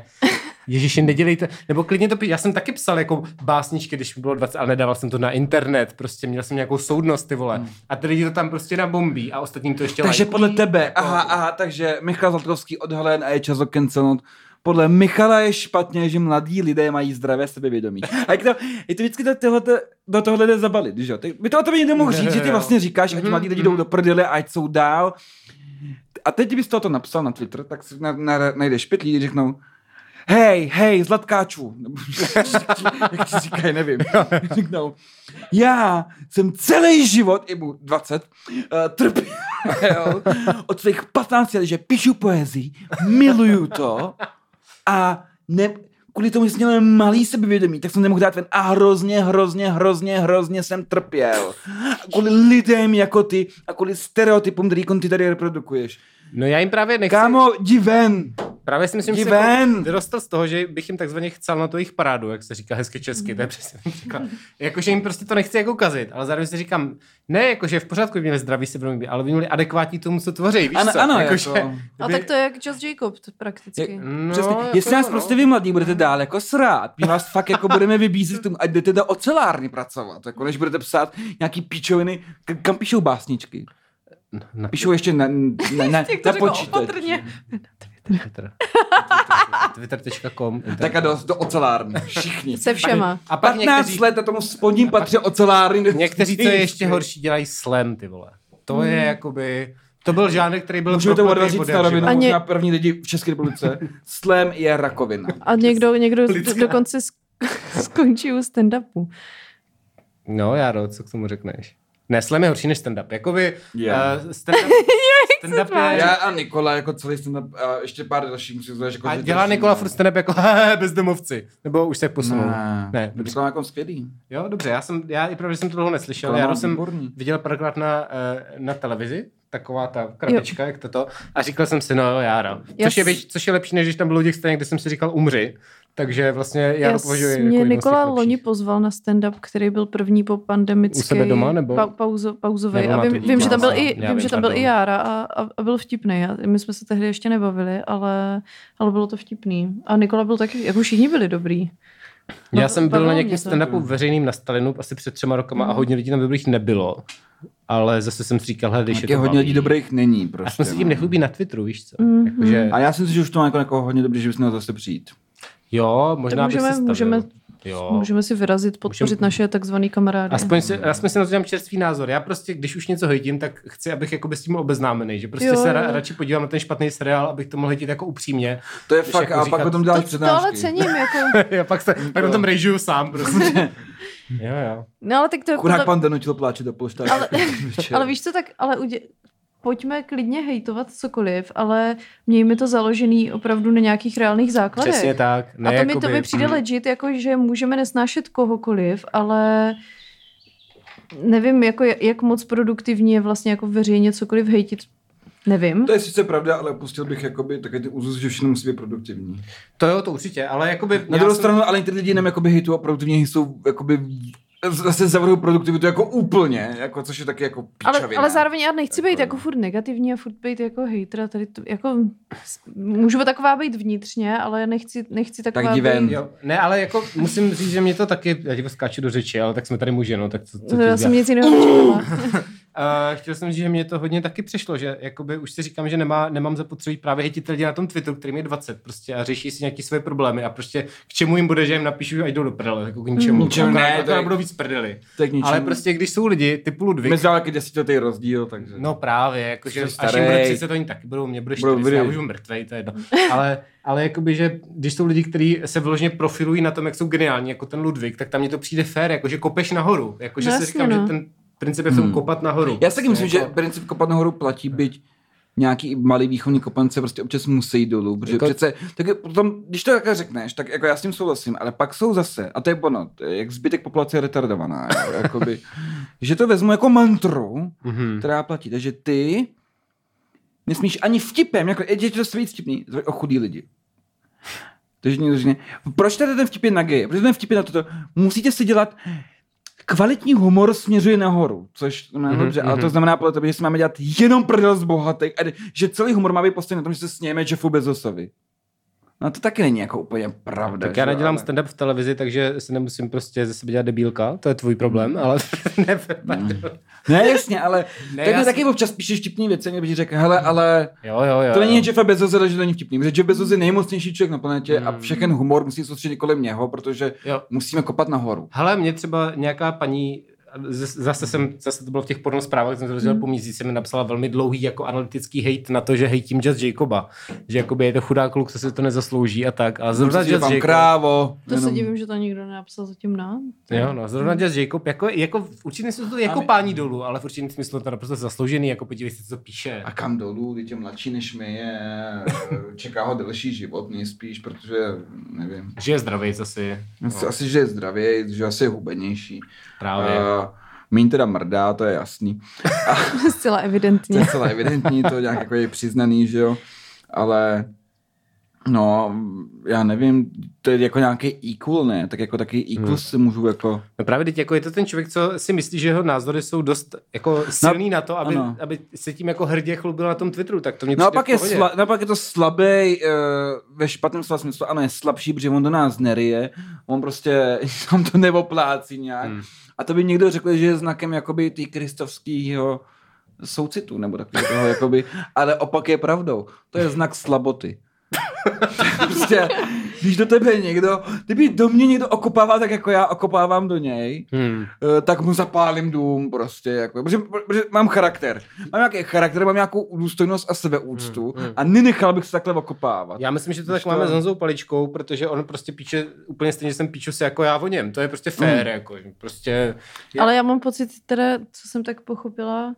ježiši, nedělejte, nebo klidně to píš, já jsem taky psal jako básničky, když mi bylo 20, ale nedával jsem to na internet, prostě měl jsem nějakou soudnost, ty vole, a ty lidi to tam prostě nabombí a ostatním to ještě takže lajkují. Podle tebe, aha, takže Michal Zlatkovský odhalen a je čas ho cancelnout. Podle Michala je špatně, že mladí lidé mají zdravé sebevědomí. A je to vždycky do tohohle jde zabalit, že jo? By to o tebe někdo mohl říct, že ty vlastně říkáš, ať mladí lidi jdou do prdele, ať jsou dál. A teď, kdybys tohoto napsal na Twitter, tak si najdeš 5 lidí, řeknou hej, Zlatkáčů. Jak ti říkají, nevím. Řeknou, já jsem celý život, i mu 20, trpěl od svých 15 let, že píšu poezii, miluju to a ne, kvůli tomu, že jsem měl malý sebevědomí, tak jsem nemohl dát ven a hrozně jsem trpěl. A kvůli lidem jako ty a kvůli stereotypům, který ty tady reprodukuješ. No já jim právě nechci... Kámo, jdi ven! Právě si myslím, že jsem vyrostl z toho, že bych jim takzvaně chcel na to jejich parádu, jak se říká hezky česky, to je přesně ten příklad. Jakože jim prostě to nechci jako ukazit, ale zároveň si říkám, ne jakože v pořádku měli zdraví sebevědomí, ale by měli adekvátní tomu, co tvoří, víš co? Ano, jakože, jako. A tak to je jak Just Jacob prakticky. No, přesně, jako jestli nás prostě vy mladí budete dál jako srát, my vás fakt jako budeme vybízet tomu, ať jdete do ocelárny pracovat, jako než budete psát nějaký píčoviny, kam píšou básničky. Napíšu ještě na počítač. Twitter.com Tak a do ocelárny. Všichni. Se všema. A pak 15 někteří, let a tomu spodním patří ocelárny. Někteří, co je ještě horší, dělají slam, ty vole. To je jakoby... To byl žánr, který byl... Můžeme to odvařit na rovinu, možná první lidi v České republice. Slam je rakovina. A někdo dokonce skončí u stand-upu. No, Járo, co k tomu řekneš? Ne, slam je horší než stand-up. Jakoby stand-up je... Já a Nikola jako celý stand-up a ještě pár dalších musím zvolat. Jako a dělá Nikola furt stand-up jako bezdomovci. Nebo už se posunul. Ne, to bylo jako skvělý. Jo, dobře, já i pravdě jsem to dlouho neslyšel. Já jsem viděl párkrát na televizi, taková ta krabička, jak toto. A říkal jsem si, no Jára. Což je lepší, než když tam bylo těch stran, kde jsem si říkal umři. Takže vlastně já považuji... Mě Nikola loni pozval na stand-up, který byl první po pandemické pauzovej. A vím, že tam byl i Jára a byl vtipný. My jsme se tehdy ještě nebavili, ale bylo to vtipný. A Nikola byl taky, jako všichni byli dobrý. Já jsem byl na nějakém stand-upu veřejným na Stalinu asi před 3 roky a hodně lidí tam dobrých nebylo. Ale zase jsem si říkal, když je to hodně lidí dobrých není prostě. A jsme si tím nechlubí na Twitteru, víš co? Jakože... A já si myslím, že už to má jako hodně dobrý, že bys měl zase přijít. Jo, možná můžeme si vyrazit, podpořit naše takzvaný kamarády. Aspoň si na to dělám čerstvý názor. Já prostě, když už něco hejtím, tak chci, abych jakoby s tím obeznámený, že prostě se radši podívám na ten špatný seriál, abych to mohl hejtit jako upřímně. To je fakt, jako a říkat, pak potom děláš přednášky. Tohle cením, jako... Já pak potom rejžuju sám, prostě. Jo. No, ale tak to je... Kurák Panda nutil pláče do polštáře. Ale víš co, tak... Pojďme klidně hejtovat cokoliv, ale mějme to založený opravdu na nějakých reálných základech. Přesně tak. Ne, a to jakoby... mi přijde legit, jako, že můžeme nesnášet kohokoliv, ale nevím, jako, jak moc produktivní je vlastně jako veřejně cokoliv hejtit. Nevím. To je sice pravda, ale pustil bych jakoby taky ty úzus, že všechno musí být produktivní. To jo, to určitě, ale jakoby... Na druhou stranu, ale ty lidi jenom jakoby hejtu a produktivní jsou jakoby... Zase zavrhu produktivitu jako úplně, jako, což je taky jako píčavina. Ale zároveň já nechci být jako furt negativní a furt být jako hejtera. Tady to, jako, můžu taková být vnitřně, ale já nechci taková být. Tak jo, ne, ale jako musím říct, že mě to taky, já ti skáču do řeči, ale tak jsme tady muži, no, tak co já jsem nic jiného Chtěl jsem říct, že mě to hodně taky přišlo, že jakoby už si říkám, že nemám zapotřebí právě hejtit lidi na tom Twitteru, kterým je 20 prostě a řeší si nějaké své problémy a prostě k čemu jim bude, že jim napíšu a jdou do prdele, jako k ničemu. Akorát budou víc prdeli. Ale prostě když jsou lidi typu Ludwig. Mezi taky desetiletý rozdíl, takže. No právě, jakože až jim bude 30, to oni taky budou, mě bude 40, já už mrtvej, to je jedno. Ale jakoby, že když jsou lidi, kteří se vyloženě profilují na tom, jak jsou geniální, jako ten Ludwig, tak tam mi to přijde fér, jakože kopeš nahoru, jakože no, si říkám, no. Že ten princip je v tom kopat nahoru. Já si taky myslím, že princip kopat nahoru platí, byť nějaký malý výchovní kopance prostě občas musí dolů, protože jako... přece, tak potom, když to takhle řekneš, tak jako já s tím souhlasím, ale pak jsou zase, a to je ono, jak zbytek populace je retardovaná, jakoby, že to vezmu jako mantru, která platí, takže ty nesmíš ani vtipem, jako je to svý vtipný, o chudý lidi. Takže někdo říká, proč tady ten vtip je na geje, proč ten vtip je na toto, musíte si dělat... Kvalitní humor směřuje nahoru, což dobře, ale to znamená podle tebe, že si máme dělat jenom prdel z bohatých a že celý humor má být postavený na tom, že se snějeme Jeffu Bezosovi. No to taky není jako úplně pravda. Tak já nedělám stand-up v televizi, takže se nemusím prostě ze sebe dělat debílka, to je tvůj problém, ale ne, jasně, ale tak mi taky občas píšeš vtipný věci, mě bych řekl, hele, ale jo, to není Jeffa Bezosa, že to není vtipný, protože Jeff Bezos je nejmocnější člověk na planetě a všechen humor musí soustředit kolem něho, protože musíme kopat nahoru. Hele, mě třeba nějaká paní... Zase to bylo v těch porno zprávách, jsem se rozdělal po místí, se mi napsala velmi dlouhý jako analytický hejt na to, že hejtím Just Jacoba. Že jakoby je to chudá kluk, co si to nezaslouží a tak. A zrovna Just Jacob... Krávo. To jenom... se divím, že to nikdo nenapsal zatím nám. Jo, no, zrovna Just Jacob, jako v určitém smyslu to je jako pání dolů, ale v určitém smyslu to je naprosto zasloužený, jako podívej se, co píše. A kam dolů, když je mladší než my je, čeká ho delší život, nejspíš, protože nevím. Že je zdravějc asi. No. Asi, že je zdravějc, že asi je hubenější. Právě. Míň teda mrdá, to je jasný. Zcela evidentní. Zcela evidentní, to nějak jako je přiznaný, že jo. Ale no, já nevím, to je jako nějaký equal, ne? Tak jako taky equal si můžu jako... No právě teď jako je to ten člověk, co si myslí, že jeho názory jsou dost jako silný na to, aby se tím jako hrdě chlubil na tom Twitteru, tak to mě přijde v pohodě. Naopak je to slabý ve špatném slova smyslu, ano, je slabší, protože on do nás nerije, on prostě tam to nevoplácí nějak. A to by někdo řekl, že je znakem jakoby tý kristovskýho soucitu, nebo takového jakoby, ale opak je pravdou. To je znak slaboty. Prostě, když do tebe někdo, kdyby do mě někdo okopával tak jako já okopávám do něj, tak mu zapálím dům prostě, jako, protože mám charakter. Mám nějaký charakter, mám nějakou důstojnost a sebeúctu a nenechal bych se takhle okopávat. Já myslím, že to tak máme s Honzou Paličkou, protože on prostě píče úplně stejně, že jsem píču se jako já o něm. To je prostě fér, jako, prostě. Ale já mám pocit teda, co jsem tak pochopila,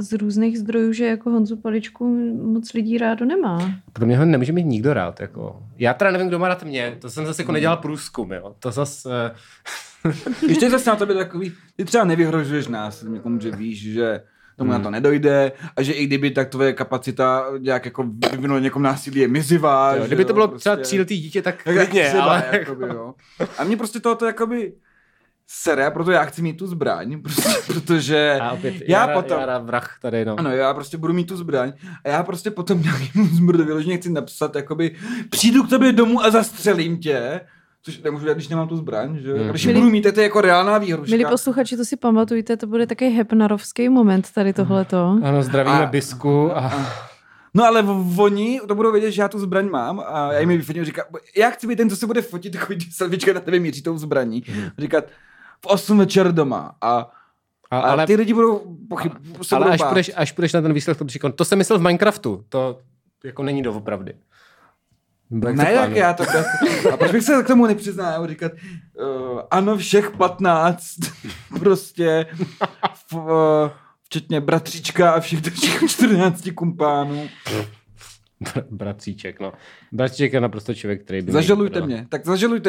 z různých zdrojů, že jako Honzu Paličku moc lidí rádo nemá. Pro mě ho nemůže mít nikdo rád. Jako. Já teda nevím, kdo má rád mě. To jsem zase jako nedělal průzkum. Jo. To zase... Ještě zase na tobě takový... Ty třeba nevyhrožuješ nás někomu, že víš, že tomu na to nedojde a že i kdyby tak tvoje kapacita nějak jako vyvinula někomu násilí je mizivá. Jo, kdyby to bylo prostě... třeba 3letý dítě, tak klidně. Ale... Jakoby, jo. A mě prostě tohoto jakoby... Sere, proto já chci mít tu zbraň, protože opět, já potom vrah tady, no. Ano, já prostě budu mít tu zbraň a já prostě potom nějakým zmrdu vyloženě chci napsat, jakoby přijdu k tobě domů a zastřelím tě, což nemůžu dělat, když nemám tu zbraň, že? Když budu mít, to je jako reálná výhruška. Milí posluchači, to si pamatujte, to bude takový hepnerovský moment tady tohleto. Ano, zdravíme Bisku a... No ale oni to budou vědět, že já tu zbraň mám a já jim vyfotím, říkám, já chci být ten, co se bude fotit, takový selfiečka na tebe míří tou zbraní, říkat v 8 večer doma a ty lidi budou ale až půjdeš na ten výsledek, to jsem myslel v Minecraftu, to jako není doopravdy. Ne, jak já to... A proč bych se k tomu nepřiznal, říkat ano, všech 15, prostě včetně bratříčka a všech 14 kumpánů. Bratříček, no. Bratříček je naprosto člověk, který by... Zažalujte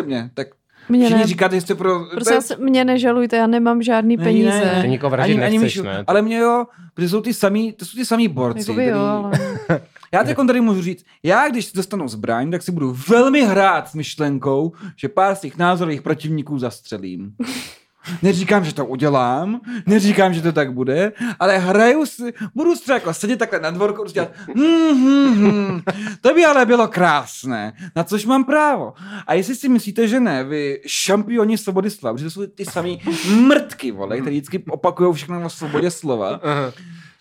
mě, tak... Mě ne, říkáte, jestli mě nežalujte, já nemám žádný peníze. Ne. Nikoho vražit nechceš, ne? Ale mě jo, protože jsou ty samý borci. Který... Jo, já teď tady můžu říct, já když dostanu zbraň, tak si budu velmi hrát s myšlenkou, že pár z těch názorových protivníků zastřelím. Neříkám, že to udělám, neříkám, že to tak bude, ale hraju si, budu si jako sedět takhle na dvorku a dělat to by ale bylo krásné, na což mám právo. A jestli si myslíte, že ne, vy šampioni svobody slova, protože to jsou ty samý mrtky, vole, který vždycky opakujou všechno o svobodě slova,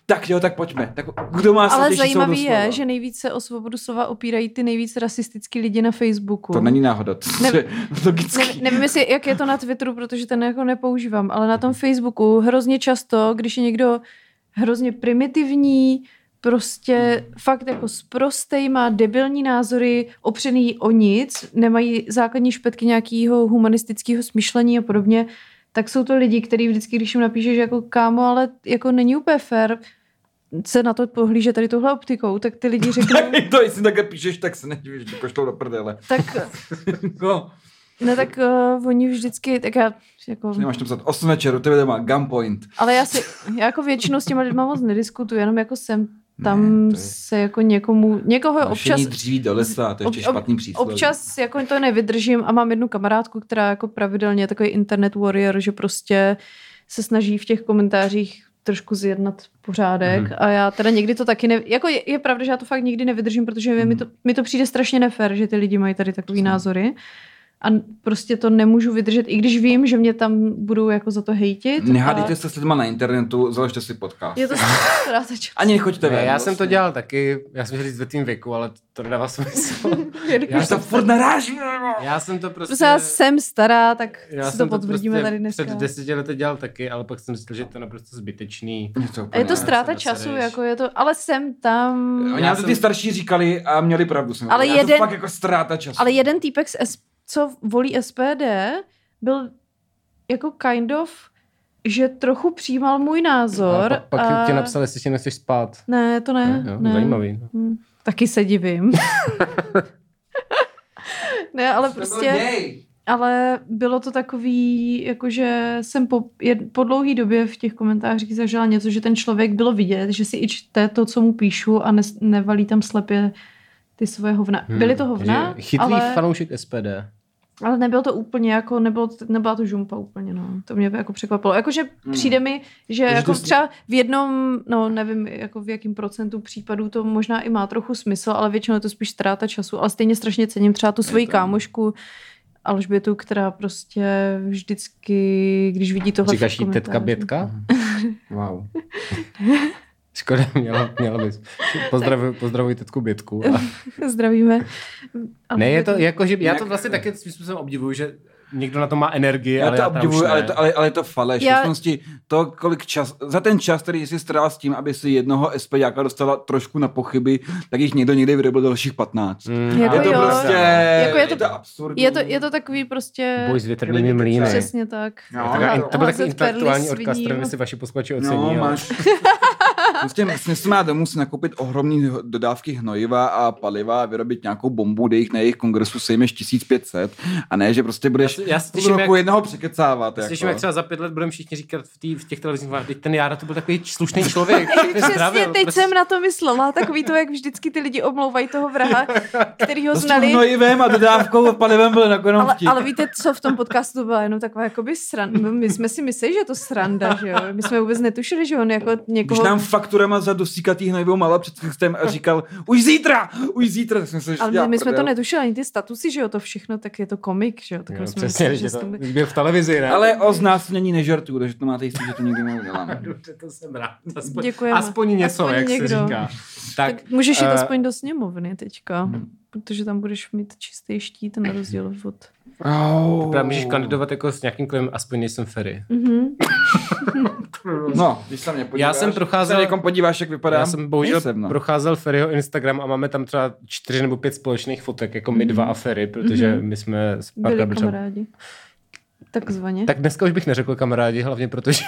tak jo, tak pojďme. Tak kdo má ale zajímavý je, slova? Že nejvíce o svobodu slova opírají ty nejvíc rasistický lidi na Facebooku. To není náhoda, nevím, jestli, jak je to na Twitteru, protože ten jako nepoužívám, ale na tom Facebooku hrozně často, když je někdo hrozně primitivní, prostě fakt jako sprostej, má debilní názory, opřený o nic, nemají základní špetky nějakého humanistického smyšlení a podobně, tak jsou to lidi, kteří vždycky, když jim napíšeš jako kámo, ale jako není úplně fér se na to pohlíže tady tohle optikou, tak ty lidi řeknou... to, jestli takhle píšeš, tak se nedívíš, koštou do prdele. Tak... no. Ne, tak oni vždycky, tak já jako... Nemáš to psat 8 večeru, tebe má gunpoint. Ale já jako většinou s těma lidma moc nediskutuju, jenom jako jsem tam ne, je... se jako někoho občas... dříví do lesa, to je ještě špatný přísloví. Občas jako to nevydržím a mám jednu kamarádku, která jako pravidelně je takový internet warrior, že prostě se snaží v těch komentářích trošku zjednat pořádek a já teda někdy to taky ne... Jako je pravda, že já to fakt nikdy nevydržím, protože mi to přijde strašně nefér, že ty lidi mají tady takový názory. A prostě to nemůžu vydržet, i když vím, že mě tam budou jako za to hejtit. Nehádejte se s lidma na internetu, založte si podcast. Je to ztráta času. Ani nechoďte ven. Já jsem to dělal taky, já jsem říct ve tým věku, ale to nedává smysl. Já to furt narážím. Já jsem to prostě... Já jsem stará, tak si to potvrdíme prostě tady dneska. Před 10 lety dělal taky, ale pak jsem říkal, že to je naprosto zbytečný. Je to ztráta času, jako je to, ale jsem tam... Oni to ty starší říkali a měli pravdu. Ale jeden týpek co volí SPD, byl jako kind of, že trochu přijímal můj názor. A pak tě napsal, jestli tě nechceš spát. Ne, to ne. Jo, ne. Zajímavý. Taky se divím. Ne, ale prostě... Ale bylo to takový, jakože jsem po dlouhý době v těch komentářích zažila něco, že ten člověk bylo vidět, že si i čte to, co mu píšu a nevalí tam slepě ty svoje hovna. Byly to hovna, chytrý fanoušek SPD. Ale nebylo to úplně jako, nebyla to žumpa úplně, no. To mě jako překvapilo. Jakože přijde mi, že jako třeba v jednom, no nevím, jako v jakým procentu případů to možná i má trochu smysl, ale většinou je to spíš ztráta času. Ale stejně strašně cením třeba tu svoji kámošku Alžbětu, která prostě vždycky, když vidí tohle... Říkáš jí tetka Bětka? Wow. Škoda, měla bys. Pozdravuji tetku Bětku. A... Zdravíme. Ne, je to jako, že já to vlastně taky svým způsobem obdivuju, že někdo na to má energii, já ale to já obdivuju, ale je to faleš. To, kolik čas, za ten čas, který jsi strávil s tím, aby si jednoho SPDáka dostala trošku na pochyby, tak jich někdo někdy vyrobil dalších 15. Je to absurdní. Je to takový prostě... Boj s větrnými mlýny. Přesně tak. To byl takový intelektuální odkaz, který si vaši posluchači ocení. Smysl má domů si nakoupit ohromné dodávky hnojiva a paliva a vyrobit nějakou bombu, kde jich na jejich kongresu sejmeš 1500 a ne, že prostě budeš půl roku jednoho překecávat. Já slyším, jak třeba za 5 let budeme všichni říkat v těch televizních vládách, ten Jára to byl takový slušný člověk. Přesně, teď jsem na to myslela, takový to, jak vždycky ty lidi omlouvají toho vraha, který ho znali. S hnojivem a dodávkou a palivem byl nakonec vtip. Ale víte, co v tom podcastu byla jenom taková jakoby sranda. My jsme si mysleli, že je to sranda, že jo. My jsme vůbec netušili, že on jako někoho fakturama za dosíkatý hnojivou mala před textem a říkal, už zítra. Ale my jsme to netušili, ani ty statusy, že jo, to všechno, tak je to komik, že jo. Tak jo, jsme přesně, mysleli, že to byl v televizi, ne? Ale o znásilnění nežertuju, takže to máte jistý, že to nikdy neuděláme. To jsem rád. Děkujeme. Aspoň něco, jak někdo. Se říká. Tak můžeš jít aspoň do sněmovny teďka, protože tam budeš mít čistý štít na rozdíl od... Právě můžeš kandidovat jako s nějakým klidem, aspoň nejsem Ferry. No, když se mě podíváš, jak vypadám, já jsem bohužel procházel Ferryho Instagram a máme tam třeba 4 nebo 5 společných fotek, jako my dva a Ferry, protože my jsme... Byli kamarádi. Takzvaně. Tak dneska už bych neřekl kamarádi, hlavně protože...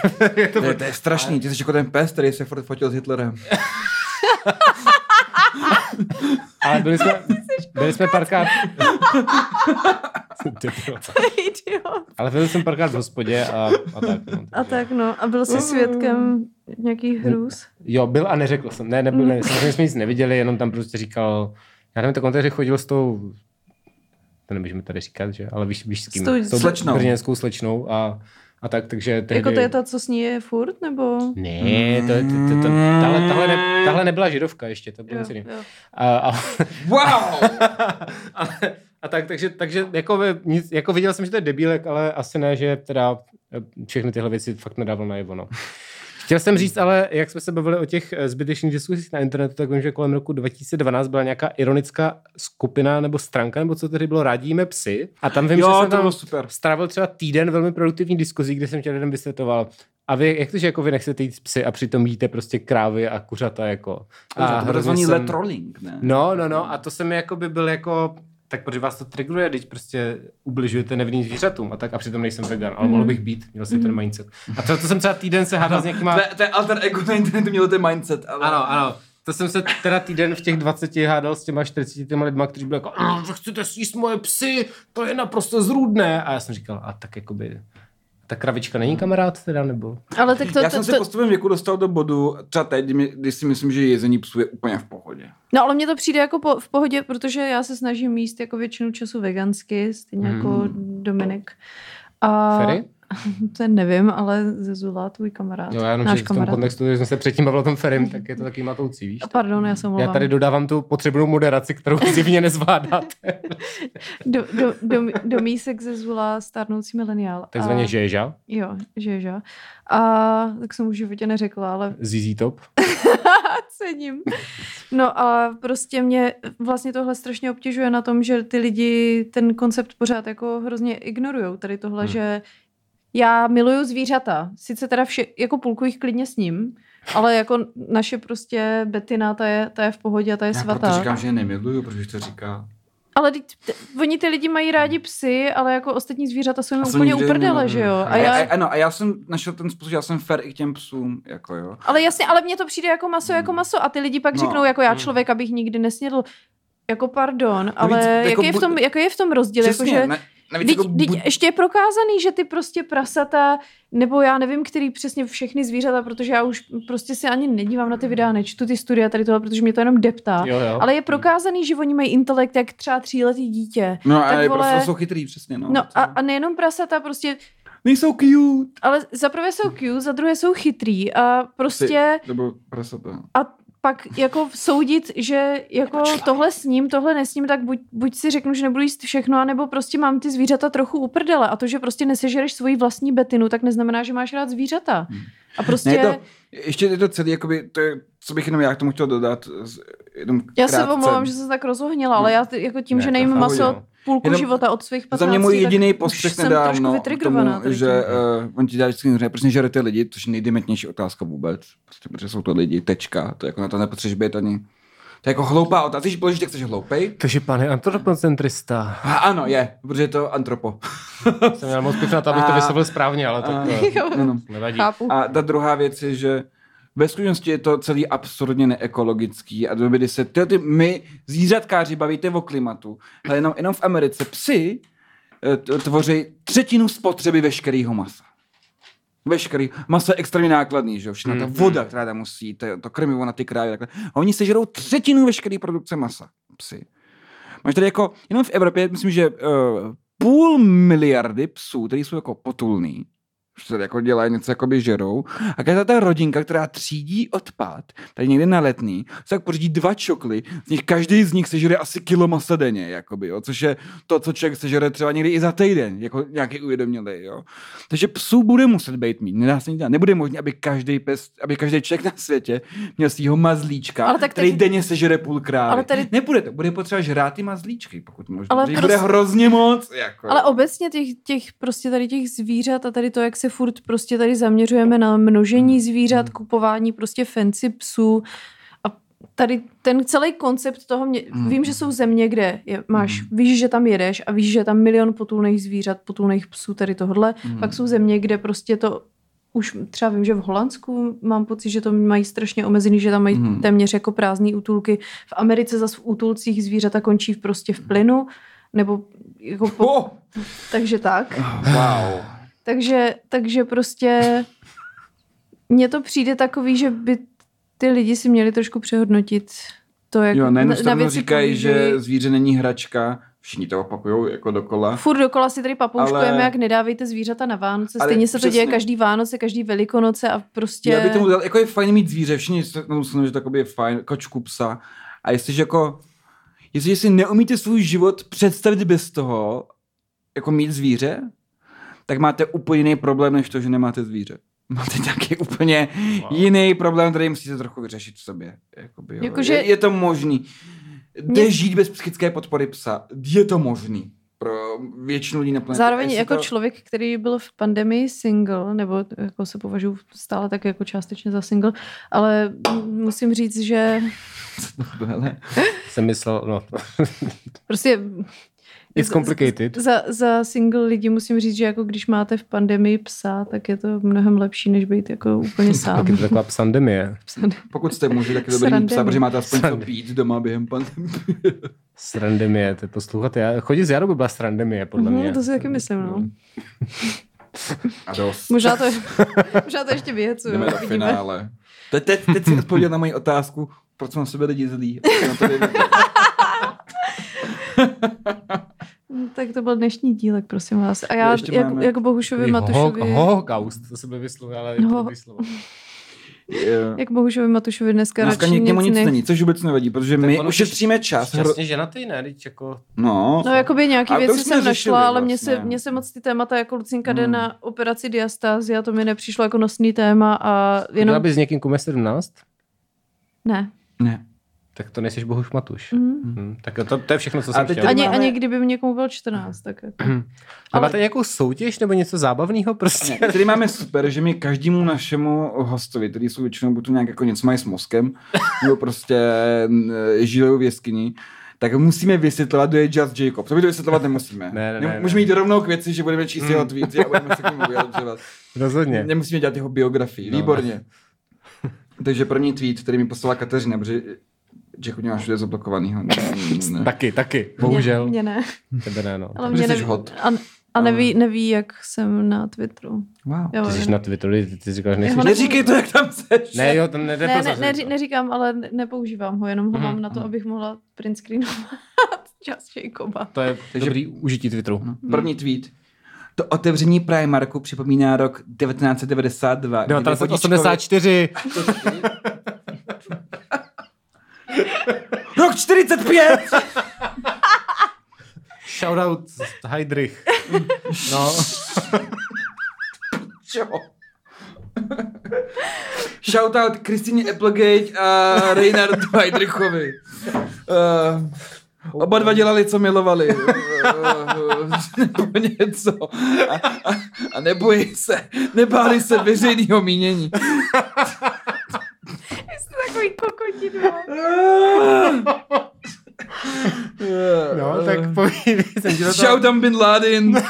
to je strašný, ty jsi jako ten pes, který se furt fotil s Hitlerem. Ale byli jsme párkrát... Ale byl jsem párkrát v hospodě a tak. No, a byl jsi svědkem nějakých hrůz? Jo, byl a neřekl jsem. Ne, samozřejmě jsme nic neviděli, jenom tam prostě říkal... Já nevím, tak on chodil s tou... To nemůžeme tady říkat, že? Ale víš s kým. S tou brněnskou slečnou a... A tak, takže tehdy... Jako to je ta, co s ní je furt, nebo? Ne, tahle nebyla židovka ještě, to bylo nic jiného. Wow! A tak, takže jako viděl jsem, že to je debílek, ale asi ne, že teda všechny tyhle věci fakt nedával najevo, no. Chtěl jsem říct, ale jak jsme se bavili o těch zbytečných diskusích na internetu, tak vím, že kolem roku 2012 byla nějaká ironická skupina nebo stránka, nebo co tedy bylo, radíme psy. A tam vím, že jsem tam strávil třeba týden velmi produktivní diskuzí, kde jsem těm lidem vysvětloval. A vy, jak to, že jako vy nechcete jít psy a přitom jíte prostě krávy a kuřata, jako. A to takzvaný let trolling, ne? No. A to se mi jako by byl jako... tak protože vás to triggeruje, když prostě ubližujete nevinným zvířatům a tak, a přitom nejsem vegan, ale mohl bych být, měl jsem ten mindset. A to jsem třeba týden se hádal s někýma... To je alter ego na internetu, mělo ten mindset, ale... Ano. To jsem se teda týden v těch 20 hádal s těma 40 těma lidma, kteří byli jako, že chcete sjíst moje psy, to je naprosto zrůdné. A já jsem říkal, a tak jakoby... Ta kravička není kamarád teda, nebo? Ale tak já jsem se postupem věku dostal do bodu, třeba teď, když si myslím, že jezení psů je úplně v pohodě. No ale mně to přijde jako v pohodě, protože já se snažím jíst jako většinu času vegansky, stejně jako Dominik. A... Ferry? To nevím, ale Zezula, tvůj kamarád. Jo, já jenom, že v tom kontextu, že jsme se předtím bavili o tom Ferrym, tak je to taky matoucí, víš? Pardon, já se omlouvám. Já tady dodávám tu potřebnou moderaci, kterou zjevně nezvládáte. Domísek Zezula, stárnoucí mileniál. Takzvaně žéža. Jo, žéža. A tak jsem už v životě neřekla, ale... Zizí top. Cením. No a prostě mě vlastně tohle strašně obtěžuje na tom, že ty lidi ten koncept pořád jako hrozně ignorujou. Tady tohle, že já miluju zvířata, sice teda jako půlku jich klidně s ním, ale jako naše prostě Betina, ta je v pohodě a ta je svatá. Já proto říkám, že je nemiluju, protože to říká. Ale oni ty lidi mají rádi psy, ale jako ostatní zvířata jsou jim úplně uprdele, že jo? A já jsem našel ten způsob, že já jsem fair i k těm psům, jako jo. Ale jasně, ale mně to přijde jako maso a ty lidi pak řeknou, jako já člověk, abych nikdy nesnědl. Jako pardon, ale jaký je v tom rozdíl? Přesně, ještě je prokázaný, že ty prostě prasata, nebo já nevím, který přesně všechny zvířata, protože já už prostě se ani nedívám na ty videa, nečtu ty studia tady tohle, protože mě to jenom deptá. Jo. Ale je prokázaný, že oni mají intelekt jak třeba 3letý dítě. No ale prostě jsou chytrý, přesně. No a nejenom prasata, prostě... Nejsou cute. Ale za prvé jsou cute, za druhé jsou chytrý a prostě... Nebo prasata. A pak jako soudit, že jako tohle s ním, tohle nesním, tak buď si řeknu, že nebudu jíst všechno, anebo prostě mám ty zvířata trochu uprdele. A to, že prostě nesežereš svoji vlastní Betinu, tak neznamená, že máš rád zvířata. A prostě... ještě je to celý, jakoby, to je, co bych jenom já k tomu chtěl dodat, jenom krátce. Já se omlouvám, že jsem tak rozohnila, ale já jako tím, že nejím maso půlku života od svých 15, za mě můj jediný postřeh nedávno k tomu, že on ti dá vždycky říct, prostě žerete lidi, což je nejdementnější otázka vůbec, protože jsou to lidi, tečka, to jako na to nepotřebuješ být ani... To je jako hloupá otázka, když položíš, tak jsi hloupej. Takže pan je antropocentrista. Ano, je, protože je to antropo. Jsem měl moc pěkná, abych to vyslovil správně, ale tak nevadí. Chápu. A ta druhá věc je, že ve skutečnosti je to celý absurdně neekologický a doby, kdy se my zvířatkáři bavíte o klimatu, ale jenom v Americe psi tvoří 3% spotřeby veškerého masa. Veškerý. Maso je extrémně nákladný, že jo? Všechna ta voda, která tam musí, to krmivo na ty krávy, takhle. A oni sežerou 3% veškeré produkce masa, psi. Máš tady jako, jenom v Evropě, myslím, že 500 000 000 psů, který jsou jako potulný, že jako dělají něco, jakoby žerou. A každá ta rodinka, která třídí odpad, tady někde na Letný, se tak pořídí 2 čokly, z nich každý z nich sežere asi kilo masa denně, jakoby, jo, což je to, co člověk sežere třeba někdy i za týden, jako nějaký uvědomělý, jo. Takže psů bude muset být mít, nedá se nic dělat. Nebude možné, aby každý člověk na světě měl svýho mazlíčka, který denně sežere půlkrát. Nebude to, bude potřeba žrát ty mazlíčky, pokud možná. Bude hrozně moc, jako. Ale obecně těch prostě tady těch zvířat a tady to, jak se furt prostě tady zaměřujeme na množení zvířat, kupování prostě fancy psů a tady ten celý koncept toho, vím, že jsou země, kde víš, že tam jedeš a víš, že je tam 1 milion potulných zvířat, potulných psů, tady tohle, pak jsou země, kde prostě to už třeba vím, že v Holandsku mám pocit, že to mají strašně omezený, že tam mají téměř jako prázdný útulky, v Americe zase v útulcích zvířata končí prostě v plynu, nebo jako takže tak. Wow. Takže prostě mně to přijde takový, že by ty lidi si měli trošku přehodnotit to, jak na věci říkají, že zvíře není hračka, Všichni to opakujou jako dokola. Furt dokola si tady papouškujeme, ale... jak nedávejte zvířata na Vánoce. Stejně se to přesně... děje každý Vánoce, každý Velikonoce a prostě... Já bych tomu dal, jako je fajn mít zvíře, všichni se na tom, že to je fajn, kočku, psa. A jestliže jako, jestliže si neumíte svůj život představit bez toho, jako mít zvíře, tak máte úplně jiný problém, než to, že nemáte zvíře. Máte taky úplně jiný problém, který musíte trochu vyřešit v sobě. Jakoby, jakože... je to možný. Jde žít bez psychické podpory psa. Je to možný pro většinu lidí na planetě. Zároveň jako to... člověk, který byl v pandemii single, nebo jako se považuji stále tak jako částečně za single, ale musím říct, že... Jsem myslel, no... prostě... It's complicated. Za single lidi musím říct, že jako když máte v pandemii psa, tak je to mnohem lepší, než být jako úplně sám. Tak je to taková psandemie. Pokud jste muži, tak je dobrý mít psa, protože máte aspoň co pít doma během pandemie. Srandemie, to poslouchat. Chodit z Jaro by byla srandemie, podle mě. To si taky myslím, no. A dost. Možná to ještě vyhecuju. Jdeme do finále. Teď si odpověděl na moji otázku, proč mám sebe lidi zlí. Tak to byl dnešní dílek, prosím vás. A já jako Bohušovi Matušovi... Holokaust, to se by vyslovila, Jak Bohušovi Matušovi dneska radši nic není, což vůbec nevadí, protože tak my ušetříme čas. Jasně, že na ty ne, jako... No jakoby nějaký věci jsem našla, ale mně se moc ty témata, jako Lucinka jde na operaci diastázia, to mi nepřišlo jako nosný téma a jenom... Byla bys s někým kume 17? Ne. Tak to nejsiš Bohuš Matuš. Tak to je všechno, co jsem chtěl. Ani kdyby mě někomu bylo 14, tak jako. Ale máte nějakou soutěž nebo něco zábavného prostě? Ne, tady máme super, že my každému našemu hostovi, který jsou většinou buď to nějak jako něco mají s mozkem, nebo prostě žijou v jeskyni, tak musíme vysvětlovat, kdo je Just Jacob. To by to vysvětlovat nemusíme. Ne, můžeme jít rovnou k věci, že budeme číst jeho tweety a budeme se k němu vyjadřovat. Rozhodně. Nemusíme dělat jeho biografii. Výborně. Takže první tweet, který mi poslala Kateřina, protože Čeku, máš všude zablokovanýho. Ne. Taky. Bohužel. Mě ne. Tebe ne, no. Ale mě jsi hot. A neví, jak jsem na Twitteru. Wow. Jo, ty jsi na Twitteru, ty říkáš, nejsi. Neříkej to, jak tam seš. Ne, jo, to nejde neříkám, ale nepoužívám ho, jenom ho mám na to, abych mohla print screenovat Just Jacoba. To je dobrý užití Twitteru. První tweet. To otevření Primarku připomíná rok 1992. 1984. Rok 45! Shoutout Heydrich. No. Čo? Shoutout Kristině Applegate a Reinhardu Heydrichovi. Oba dva dělali, co milovali. Nebo něco. A nebáli se veřejného mínění. Takový kokotí. No, tak povídej. Shoutout Bin Laden.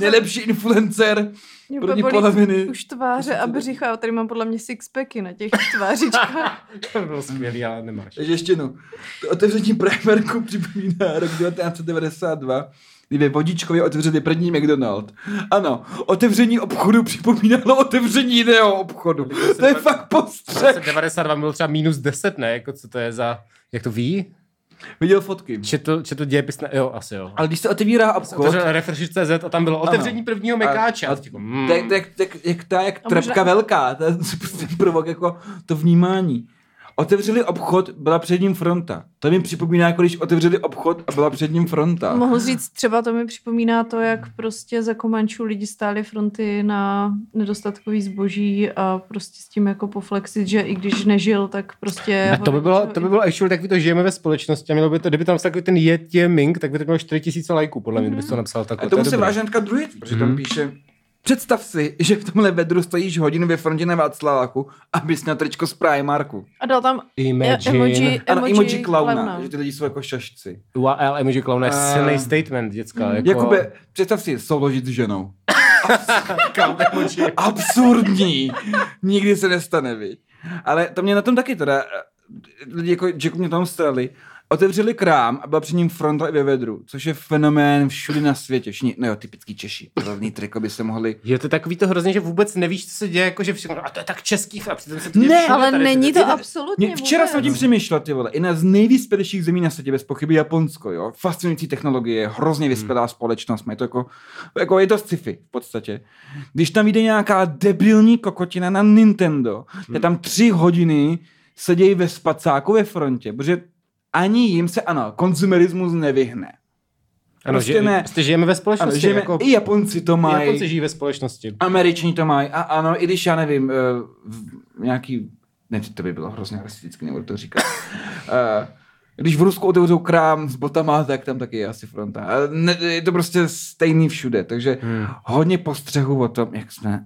Nejlepší influencer. První poloviny. Už tváře a břicha. Tady mám podle mě sixpacky na těch tvářičkách. To bylo smělý, ale nemáš. Takže ještě jednou. To otevření Primarku připomíná rok 1992, kdy vodičkově otevřeli první McDonald's. Ano, otevření obchodu připomínalo otevření jiného obchodu. To je fakt postřeh. 92 bylo třeba -10, ne? Jako co to je za... Jak to ví? Viděl fotky. Četl dějepisné... Jo, asi jo. Ale když se otevírá obchod... Otevřel Refresh.cz a tam bylo otevření prvního mekáče. Jak trapka velká. To je prvok jako to vnímání. Otevřeli obchod, byla před ním fronta. To mi připomíná, jako když otevřeli obchod a byla před ním fronta. Mohl říct, třeba to mi připomíná to, jak prostě za Komančů lidi stáli fronty na nedostatkový zboží a prostě s tím jako poflexit, že i když nežil, tak prostě... Ne, to by bylo actually, tak to žijeme ve společnosti a mělo by to, kdyby tam se takový ten mink, tak by to mělo 4000 lajků, podle mě, kdyby to napsal takhle. A tomu se váženka druhý, protože tam píše... Představ si, že v tomhle vedru stojíš hodinu ve frontě na Václaváku, abys měl tričko z Primarku. A dal tam emoji klauna, že ty lidi jsou jako šašci. UAL emoji klauna je silný statement, děcka. Jakube, představ si, souložit s ženou. Absurdní. Nikdy se nestane, viď. Ale to mě na tom taky teda, lidi jako Jacku mě tam strali. Otevřeli krám a byla před ním fronta i ve vedru, což je fenomén všude na světě. No jo, typický Češi. Hlavní triko by se mohli... Je to takový to hrozně, že vůbec nevíš, co se děje, jako že všechno, a to je tak český, a přitom se to ne, ale tady, není to absolutně vůbec. Včera jsem o tím přemýšlel, ty vole. I na z nejvyspělejších zemí na světě, bez pochyby Japonsko, jo. Fascinující technologie, hrozně vyspělá společnost, mají to jako je to sci-fi v podstatě. Když tam jde nějaká debilní kokotina na Nintendo, je tam 3 hodiny sedějí ve spacáku ve frontě, protože ani jim se, ano, konzumerismus nevyhne. Ano, prostě žijeme ve společnosti. Ano, žijeme, jako, i Japonci to mají. Japonci žijí ve společnosti. Američani to mají. A ano, i když, já nevím, nějaký, nevím, to by bylo hrozně rasisticky, nebudu to říkat. Když v Rusku otevřou krám s botama, tak tam taky je asi fronta. Ne, je to prostě stejný všude. Takže hodně postřehu o tom, jak jsme...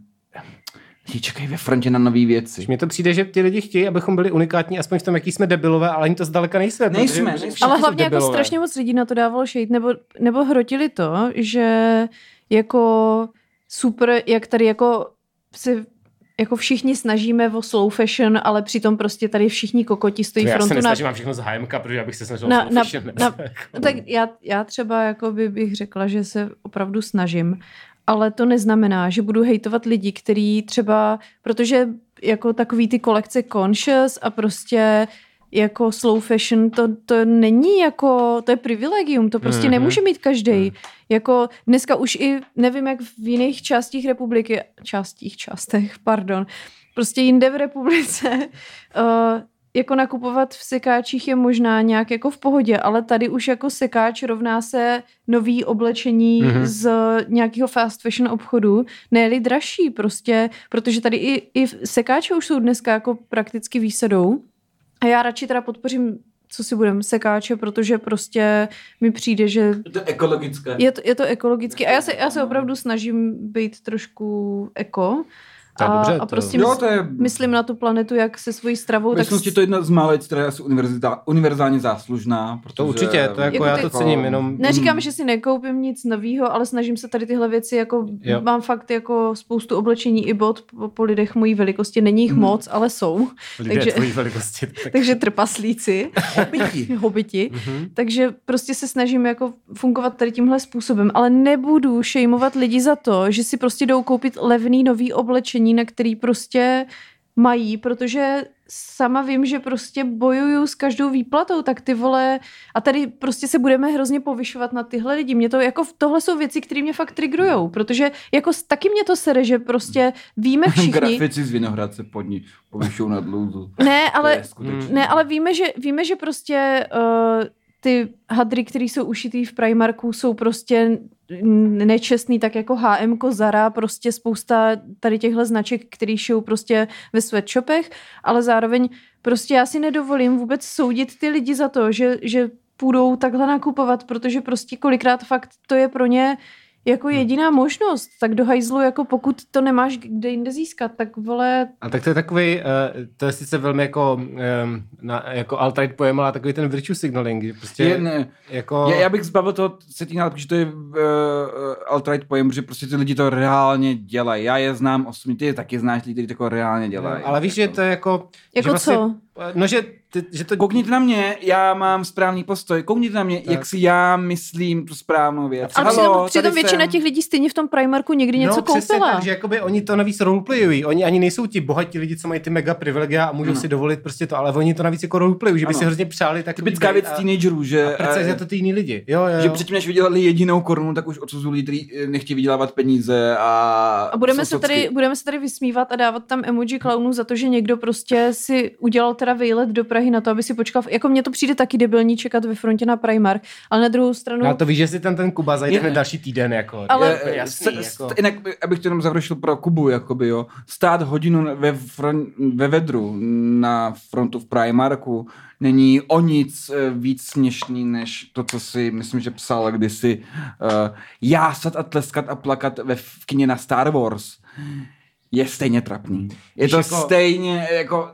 Čekají ve frontě na nový věci. Mně to přijde, že ti lidi chtějí, abychom byli unikátní, aspoň v tom, jaký jsme debilové, ale ani to zdaleka nejsme. Nejsme. Ale hlavně jako strašně moc lidí na to dávalo šejt, nebo hrotili to, že jako super, jak tady jako si jako všichni snažíme o slow fashion, ale přitom prostě tady všichni kokoti stojí frontu. Já se nesnažím, mám všechno z HMK, protože já bych se snažil slow fashion. Tak já třeba jako bych řekla, že se opravdu snažím. Ale to neznamená, že budu hejtovat lidi, kteří třeba, protože jako takový ty kolekce conscious a prostě jako slow fashion, to není jako, to je privilegium, to prostě nemůže mít každej. Jako dneska už i, nevím jak v jiných částích republiky, prostě jinde v republice, jako nakupovat v sekáčích je možná nějak jako v pohodě, ale tady už jako sekáč rovná se nový oblečení z nějakého fast fashion obchodu, ne-li dražší prostě, protože tady i sekáče už jsou dneska jako prakticky výsadou. A já radši teda podpořím, co si budem, sekáče, protože prostě mi přijde, že... Je to ekologické. Je to ekologické. A já se opravdu snažím být trošku eko, a prostě myslím na tu planetu, jak se svojí stravou... Myslím, že to je jedna z mála, která je asi univerzálně záslužná. Protože... To určitě, to jako já to cením jenom... Neříkám, že si nekoupím nic novýho, ale snažím se tady tyhle věci, jako mám fakt jako spoustu oblečení i bot po lidech mojí velikosti. Není jich moc, ale jsou. Takže tvojí velikosti. Tak... takže trpaslíci. Hobiti. Takže prostě se snažím jako fungovat tady tímhle způsobem, ale nebudu šejmovat lidi za to, že si prostě jdou koupit levný nový oblečení, na který prostě mají, protože sama vím, že prostě bojuju s každou výplatou, tak ty vole, a tady prostě se budeme hrozně povyšovat na tyhle lidi. Mě to jako, tohle jsou věci, které mě fakt triggerujou, protože jako taky mě to sere, že prostě víme všichni... Grafici z Vinohradce pod ní povyšou nad lůzu. Ne, ale víme, že prostě ty hadry, které jsou ušitý v Primarku, jsou prostě nečestný, tak jako H&M, Zara, prostě spousta tady těchto značek, který šijou prostě ve sweatshopech, ale zároveň prostě já si nedovolím vůbec soudit ty lidi za to, že půjdou takhle nakupovat, protože prostě kolikrát fakt to je pro ně jako jediná možnost, tak do hajzlu, jako pokud to nemáš kde jinde získat, tak vole... A tak to je takový, to je sice velmi jako alt-right pojem, ale takový ten virtue signaling, prostě jako... Já bych zbavil toho setínat, protože to je alt-right pojem, že prostě ty lidi to reálně dělají. Já je znám osobně, ty je taky znáš, lidi, kteří to reálně dělají. No, ale víš, že to je jako... Jako vlastně, co? No, že to... Koukněte na mě, já mám správný postoj. Koukněte na mě, tak, jak si já myslím tu správnou věc. A přitom většina těch lidí stejně v tom Primarku někdy něco koupila. No přesně tak, že jakoby oni to navíc roleplayují. Oni ani nejsou ti bohatí lidi, co mají ty mega privilegia a můžou si dovolit prostě to, ale oni to navíc jako roleplayují, že by si hrozně přáli takový... Typická věc teenagerů, že... A za to ty jiný lidi. Jo. Že předtím, než vydělali jedinou korunu, tak už odsuzují, kteří nechtějí vydělávat peníze a budeme se tady vysmívat a dávat tam emoji klaunů za to, že někdo prostě si udělal teda výlet do Prahy na to, aby si počkal. Jako mně to přijde taky debilní čekat ve frontě na Primark, ale na druhou stranu... Já to víš, že si ten Kuba zajde na další týden, jako. Ale jasný, jako. Jinak, abych to jenom zavřešil pro Kubu, jakoby, jo. Stát hodinu ve vedru na frontu v Primarku není o nic víc směšný, než to, co si, myslím, že psal kdysi, jásat a tleskat a plakat v kině na Star Wars. Je stejně trapný. Je to jako... stejně, jako...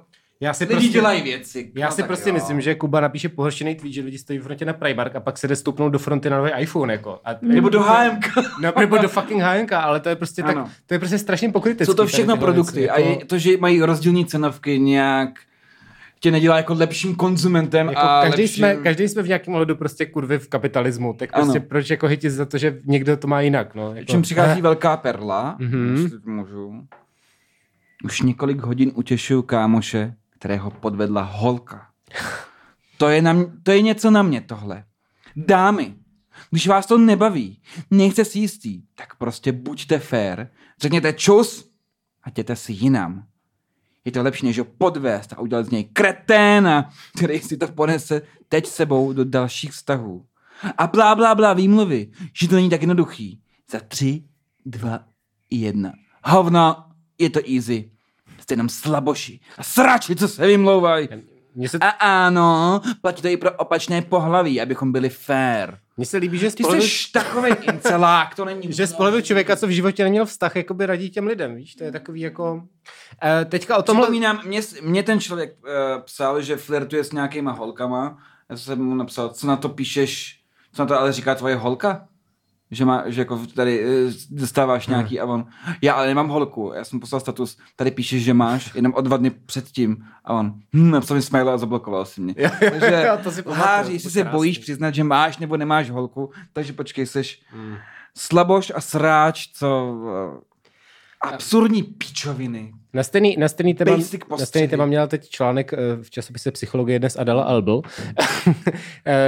dělají věci. Já si prostě myslím, že Kuba napíše pohoršený tweet, že lidi stojí v frontě na Primark a pak se jde stoupnout do fronty na nový iPhone. Jako. Nebo do HMK. Nebo do fucking HMK, ale to je prostě tak, to je prostě strašně pokrytecký. Jsou to všechno produkty. A to, že mají rozdílní cenovky nějak... tě nedělá jako lepším konzumentem jako a každý jsme v nějakém ohledu prostě kurvy v kapitalismu, tak prostě ano. Proč jako hejtit za to, že někdo to má jinak, no? Jako... Čím přichází velká perla, jestli můžu. Už několik hodin utěšuju kámoše, kterého podvedla holka. To je něco na mě tohle. Dámy, když vás to nebaví, nechce si jistý, tak prostě buďte fair, řekněte čus a jděte si jinam. Je to lepší, než ho podvést a udělat z něj kreténa, který si to ponese teď sebou do dalších vztahů. A blá, blá, blá výmluvy, že to není tak jednoduchý. Za 3, 2, 1. Hovno, je to easy. Jste jenom slaboši a srači, co se vymlouvají. A ano, platí to i pro opačné pohlaví, abychom byli fair. Mně se líbí, že takovej incelák, to není... Že spolevil člověka, co v životě neměl vztah, jakoby radí těm lidem, víš, to je takový jako... Teďka o tom... Připomínám, mě ten člověk psal, že flirtuje s nějakýma holkama, já jsem mu napsal, co na to píšeš, co na to ale říká tvoje holka? Že jako tady dostáváš nějaký a on, já ale nemám holku, já jsem poslal status, tady píšeš, že máš, jenom o 2 dny předtím a on, napsal mi smajl a zablokoval si mě. Takže lháří, jestli se bojíš přiznat, že máš nebo nemáš holku, takže počkej, seš slaboš a sráč, co absurdní pičoviny. Na stejný téma měla teď článek v časopise Psychologie dnes Adela Albo.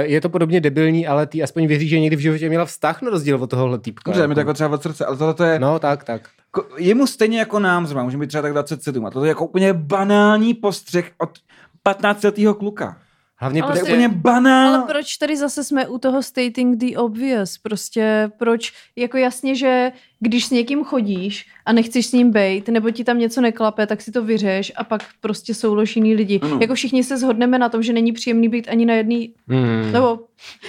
Je to podobně debilní, ale ty aspoň věří, že někdy v životě měla vztah na rozdíl od tohohle týpka. Dobře, mi to jako třeba od srdce, ale tohle to je... No, tak. Jemu stejně jako nám zrovna, můžeme být třeba tak 27, a to je jako úplně banální postřeh od 15letého kluka. Hlavně ale prostě úplně banál. Ale proč tady zase jsme u toho stating the obvious? Prostě proč, jako jasně, že když s někým chodíš a nechceš s ním bejt, nebo ti tam něco neklape, tak si to vyřeš a pak prostě souloží jiný lidi. Ano. Jako všichni se shodneme na tom, že není příjemný být ani na jedný, nebo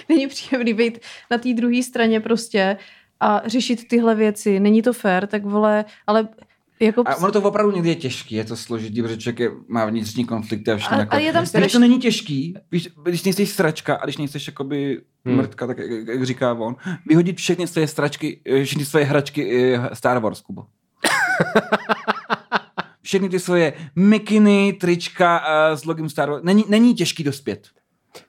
není příjemný být na té druhé straně prostě a řešit tyhle věci. Není to fair, tak vole, ale... Jako a ono to opravdu někdy je těžký, je to složitý, protože člověk má vnitřní konflikty a všechno. A je tam strašný. To není těžký, když nejsteš sračka a když nejsteš jakoby mrtka, tak jak říká on, vyhodit všechny své sračky, všechny své hračky Star Wars, Kubo. Všechny ty svoje mikiny, trička s logem Star Wars. Není těžký dospět.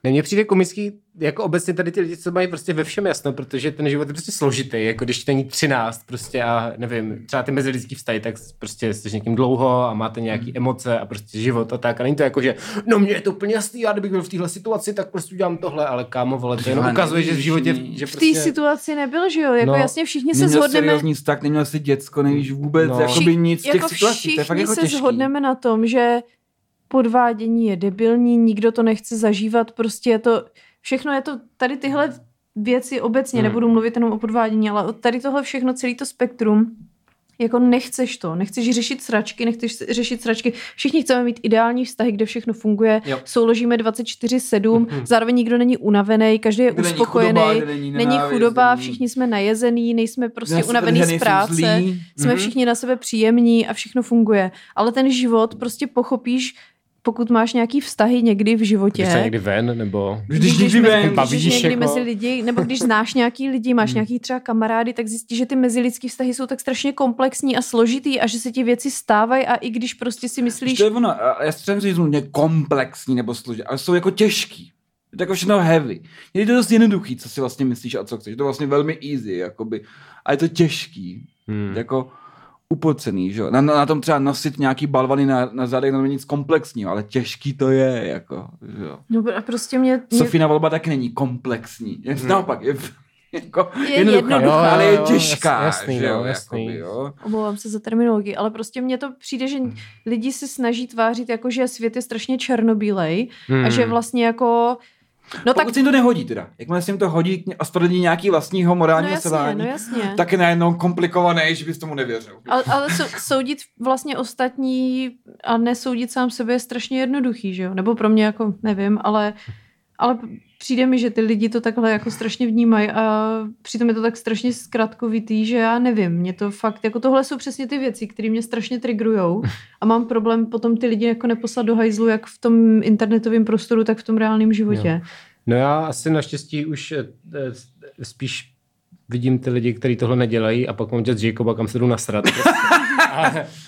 Ne, mně přijde komický, jako obecně tady ty lidi, co mají prostě ve všem jasno, protože ten život je prostě složitý, jako když není 13 prostě a nevím, třeba ty mezilidský vztahy, tak prostě jste s někým dlouho a máte nějaký emoce a prostě život a tak a není to jako, že no mně je to úplně jasný, já kdybych byl v téhle situaci, tak prostě udělám tohle, ale kámo, vole, to jenom ukazuje, že v životě, že prostě... V té situaci nebyl, že jo, jako jasně všichni se shodneme... Neměl seriózní vztah, neměl si děcko, nevíš vůbec, jakoby nic z těch situací, to je fakt jako těžký. Všichni se shodneme na tom, že podvádění je debilní, nikdo to nechce zažívat, prostě je to, všechno je to, tady tyhle věci obecně, nebudu mluvit jenom o podvádění, ale tady tohle všechno, celý to spektrum, jako nechceš řešit sračky, všichni chceme mít ideální vztahy, kde všechno funguje, jo. Souložíme 24/7, zároveň nikdo není unavený, každý je uspokojený, není chudoba, všichni jsme najezený, nejsme prostě unavený z práce, jsme všichni na sebe příjemní a všechno funguje. Ale ten život prostě pochopíš, pokud máš nějaký vztahy někdy v životě. Když se někdy ven, nebo... Když někdy mezi lidi, nebo když znáš nějaký lidi, máš nějaký třeba kamarády, tak zjistíš, že ty mezilidský vztahy jsou tak strašně komplexní a složitý a že se ti věci stávají a i když prostě si myslíš... Když to je ono, já jsem si zmůžu, komplexní nebo složitý, ale jsou jako těžký. Je to jako všechno heavy. Je to dost jednoduchý, co si vlastně myslíš a co chceš. Je to vlastně velmi easy, jakoby. A je to těžký. Jako... upocený, že jo. Na tom třeba nosit nějaký balvany na zádech, no to není nic komplexního, ale těžký to je, jako, že jo. No a prostě mě... Sofína volba taky není komplexní. Naopak, je jednoduchá, jo, ale je těžká, jasný, že jo. Jakoby, jo. Omlouvám se za terminologii, ale prostě mně to přijde, že lidi se snaží tvářit, jako, že svět je strašně černobílej a že vlastně jako... No pokud tak... se jim to nehodí teda. Jakmile se jim to hodí a stvrdí nějaký vlastního morálního selhání, tak je najednou komplikované, že bys tomu nevěřil. Ale soudit vlastně ostatní a nesoudit sám sebe je strašně jednoduchý, že jo? Nebo pro mě jako nevím, ale přijde mi, že ty lidi to takhle jako strašně vnímají a přitom je to tak strašně zkratkovitý, že já nevím. Mě to fakt, jako tohle jsou přesně ty věci, které mě strašně trigrujou a mám problém potom ty lidi jako neposlat do hajzlu, jak v tom internetovém prostoru, tak v tom reálném životě. No já asi naštěstí už spíš vidím ty lidi, kteří tohle nedělají a pak mám Just Jacoba, kam se jdu nasrat.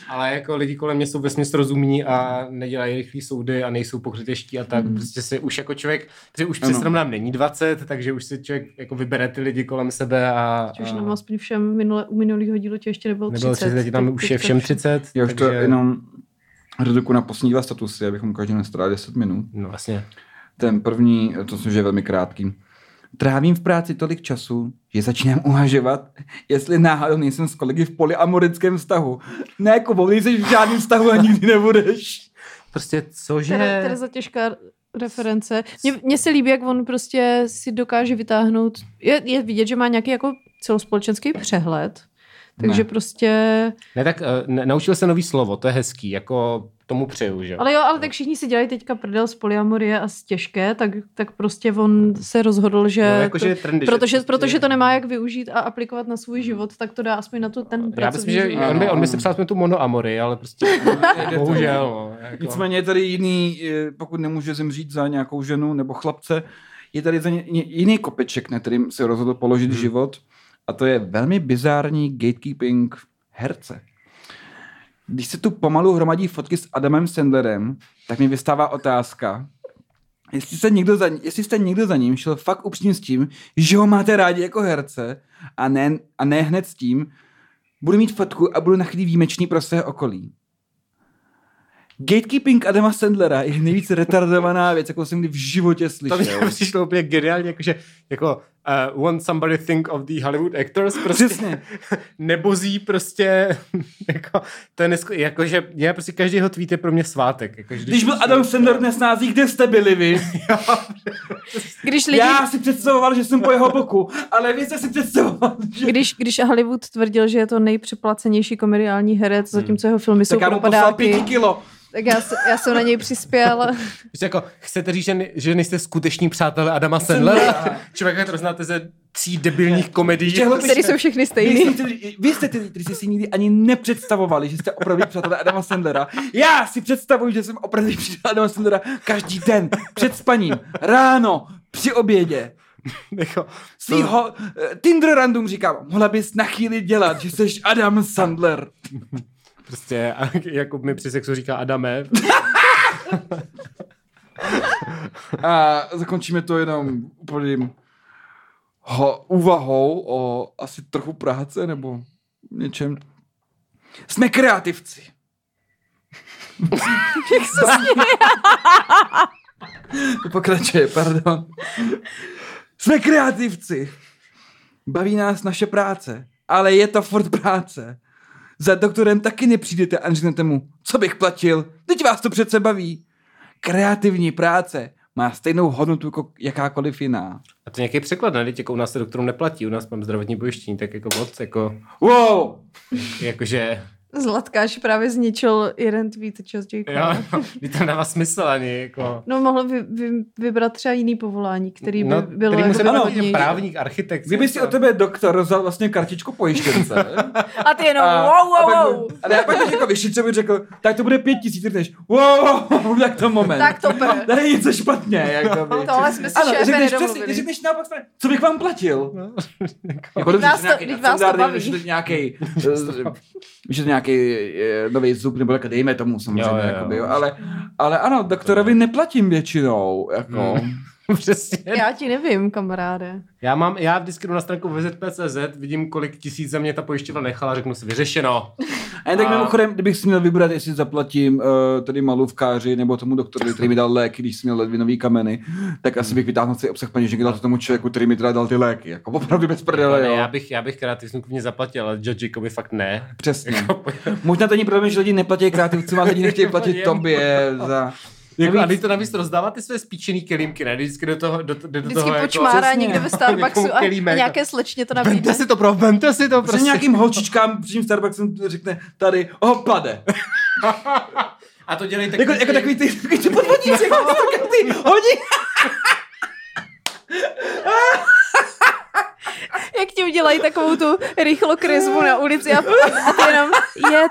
ale jako lidi kolem mě jsou vesměs rozumní a nedělají rychlý soudy a nejsou pokryteští a tak. Prostě si už jako člověk, protože už přes nám není 20, takže už si člověk jako vybere ty lidi kolem sebe a... Což nám aspoň všem u minulého dílu tě ještě nebylo 30, tam už je všem 30. Já už to jenom redukuju na poslední dva statusy, abychom každý nestrávili 10 minut. No vlastně. Ten první, to myslím, že je velmi krátký. Trávím v práci tolik času, že začínám uvažovat, jestli náhodou nejsem s kolegy v polyamorickém vztahu. Ne, Kubo, nejseš v žádném vztahu a nikdy nebudeš. Prostě cože? Tereza těžká reference. Mně se líbí, jak on prostě si dokáže vytáhnout. Je vidět, že má nějaký jako celospolečenský přehled. Takže prostě... Ne, tak naučil se nový slovo, to je hezký, jako tomu přeju, že? Ale jo, ale tak všichni si dělají teďka prdel z polyamorie a z těžké, tak prostě on se rozhodl, že... No, jako, to, že trendy, protože to nemá jak využít a aplikovat na svůj život, tak to dá aspoň na to ten pracovní život. Já myslím, že on by se psal tu monoamory, ale prostě bohužel. Jako... Nicméně je tady jiný, pokud nemůže zemřít za nějakou ženu nebo chlapce, je tady jiný kopeček, na kterým se rozhodl položit život. A to je velmi bizární gatekeeping herce. Když se tu pomalu hromadí fotky s Adamem Sandlerem, tak mi vystává otázka, jestli jste někdo za ním šel fakt upřímně s tím, že ho máte rádi jako herce a ne hned s tím, budu mít fotku a budu na chvíli výjimečný pro své okolí. Gatekeeping Adama Sandlera je nejvíc retardovaná věc, jakou jsem v životě slyšel. To mi přišlo úplně geniálně, jako want somebody think of the Hollywood actors, prostě přesně. Nebozí prostě, jako, to je jakože, já prostě každýho tweet je pro mě svátek. Jako, když byl Adam Sandler v nesnázích, kde jste byli vy? Já si představoval, že jsem po jeho boku, ale vy jste si představoval, že... Když Hollywood tvrdil, že je to nejpřeplacenější komediální herec, zatímco jeho filmy jsou propadálky. Tak já mu poslal 5 kilo. Tak já jsem na něj přispěl. Víš, jako, chcete říct, že nejste skuteční přátelé Adama Sandlera? Člověka, kterou znáte ze 3 debilních komedií. Který jsou všechny stejný. Vy jste ty, kteří si nikdy ani nepředstavovali, že jste opravdu přátelé Adama Sandlera. Já si představuji, že jsem opravdu přátelé Adama Sandlera každý den, před spaním, ráno, při obědě. Svýho Tinder random říkám, mohla bys na chvíli dělat, že jsi Adam Sandler. Prostě, jako mi při sexu říká Adame. A zakončíme to jenom úplným úvahou o asi trochu práce nebo něčem. Jsme kreativci. Jak se směje? Pokračuje, pardon. Jsme kreativci. Baví nás naše práce, ale je to furt práce. Za doktorem taky nepřijdete a řeknete mu, co bych platil, teď vás to přece baví. Kreativní práce má stejnou hodnotu jako jakákoliv jiná. A to nějaký překlad, ne? Teď jako u nás se doktorům neplatí, u nás mám zdravotní pojištění, tak jako moc, jako... Wow! Jakože... Zlatkač právě zničil jeden tweet Just Jacob. Jo, to nemá smysl ani, jako... No mohl vybrat třeba jiný povolání, který by bylo... Který musel být právník, architekt. Kdyby si o tebe doktor rozdal vlastně kartičku pojištěnce. A ty jenom wow. A ne, pak bych jako vyšetřil, bych řekl, tak to bude 5 000, řekneš wow, tak to moment. Tak to prv. Tady je něco špatně, jako by. Tohle jsme si šéfe nedomluvili. Ano, řekneš naopak, co bych vám platil? Nějaký nový zub, nebo tak dejme tomu samozřejmě, jo. Ale ano, doktorovi neplatím většinou, jako. Přesně. Já ti nevím, kamaráde. Já vždycky jdu na stránku vzp.cz, vidím, kolik tisíc za mě ta pojišťovna nechala, řeknu si, vyřešeno. A tak mimochodem, kdybych si měl vybrat, jestli zaplatím tady malůvkáři nebo tomu doktorovi, který mi dal léky, když jsem měl ledvinový kameny, tak asi bych vytáhnul si obsah peněženky dal to tomu člověku, který mi teda dal ty léky. Jako opravdu bez prdele, jo. Já bych kreativcům klidně zaplatil, ale Jodžikovi fakt ne. Přesně. Jako... Možná to není problém, že lidi neplatí kreativcům, ale lidi nechtějí platit tobě za... Jako, a to navíc rozdává ty své spíčený kelímky, ne? Vždycky do toho počmárá jako, někde ve Starbucksu a nějaké slečně to nabídne. Vente si to, prostě. Nějakým holčičkám při Starbucksem řekne tady, pade. A to dělají tak... Jako takový ty podvodníci, jako ty hodí. Jak ti udělají takovou tu rychlokresbu na ulici a ty jenom,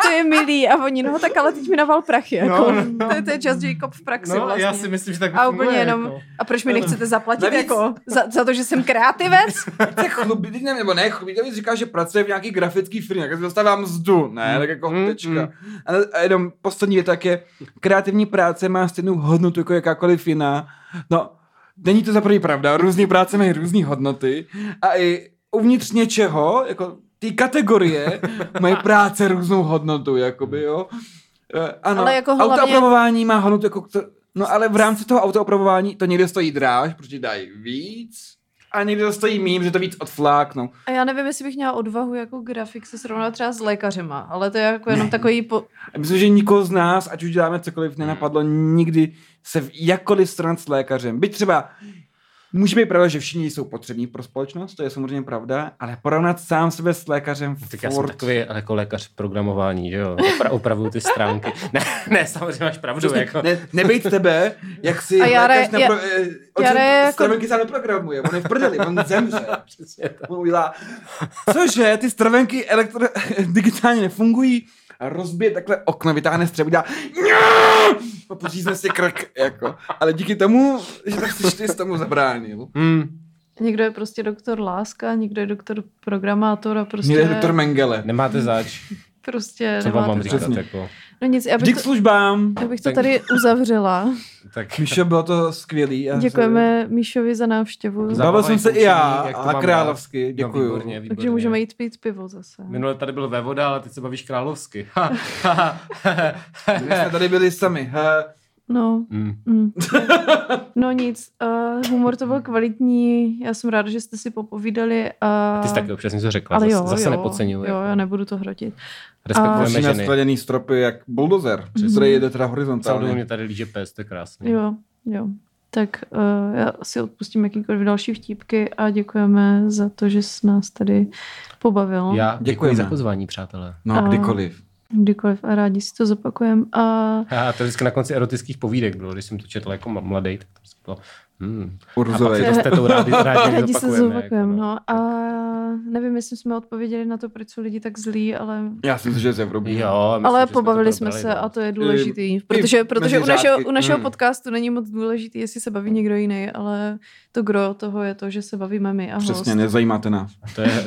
to je milý. A oni, tak ale teď mi naval prachy. Jako. No. To je Just Jacob v praxi vlastně. Já si myslím, že tak a úplně jenom, jako. A proč mi nechcete zaplatit jako za to, že jsem kreativec? Tak chlubit, nebo ne, chlubit, David říká, že pracuje v nějaký grafický firmě, tak dostávám mzdu, ne, tak jako tečka. A jenom poslední věta je, kreativní práce má stejnou hodnotu jako jakákoliv jiná. No, není to za první pravda, různý práce mají různý hodnoty a i uvnitř něčeho, jako ty kategorie, mají práce různou hodnotu, jakoby, jo. Ano, ale jako hlavně... autoopravování má hodnotu, jako, no ale v rámci toho autoopravování to někde stojí dráž, protože dají víc a někde to stojí mým, že to víc odfláknou. A já nevím, jestli bych měla odvahu jako grafik se srovnat třeba s lékařema, ale to je jako jenom takový... Myslím, že nikoho z nás, ať už děláme cokoliv, nenapadlo nikdy se v jakkoliv srovnat s lékařem. Byť třeba může být pravda, že všichni jsou potřební pro společnost, to je samozřejmě pravda, ale porovnat sám sebe s lékařem furt... Tak já jsem takový jako lékař programování, že jo? Opravuju ty stránky. Ne, samozřejmě máš pravdu. Jako. Ne, nebejt tebe, jak si lékař stravenky sám neprogramuje. On je v prdeli, on zemře. On udělá, cože, ty stravenky digitálně nefungují a rozbije takhle okno, vytáhne střebu, dá a pořízne si krk, jako. Ale díky tomu, že tak jsi tomu zabránil. Někdo je prostě doktor Láska, někdo je doktor programátor a prostě... Někdo je doktor Mengele. Nemáte zač. Prostě co vám mám říkat, jako... No nic, dík službám. Já bych to tady uzavřela. Tak. Míšo, bylo to skvělý. Děkujeme Míšovi za návštěvu. Bavil jsem se i já a královsky. Děkuju. No, výborně. Takže můžeme jít pít pivo zase. Minule tady byl vévoda, ale teď se bavíš královsky. My jsme tady byli sami. No. No nic. Humor to byl kvalitní. Já jsem ráda, že jste si popovídali. Ty jsi taky občas něco řekla. Ale zase nepodcenil. Jo, já nebudu to hrotit. Respektujeme ženy. Naskleněný stropy jak buldozer. Který jede teda horizontálně. Celou mě tady líže pes, to je krásný. Jo. Tak já si odpustím jakýkoliv další vtípky a děkujeme za to, že jsi nás tady pobavil. Já děkuji za pozvání, přátelé. No, kdykoliv a rádi si to zopakujeme. To vždycky na konci erotických povídek bylo, když jsem to četla jako mladej, tak to bylo urzovej. A pak se to rádi se zopakujeme. No. A nevím, jestli jsme odpověděli na to, proč jsou lidi tak zlí, ale... Já si myslím, že se probíjí. Ale pobavili jsme se a to je důležitý, protože u našeho podcastu není moc důležitý, jestli se baví někdo jiný, ale to gro toho je to, že se bavíme my a host. Přesně, nezajímáte nás.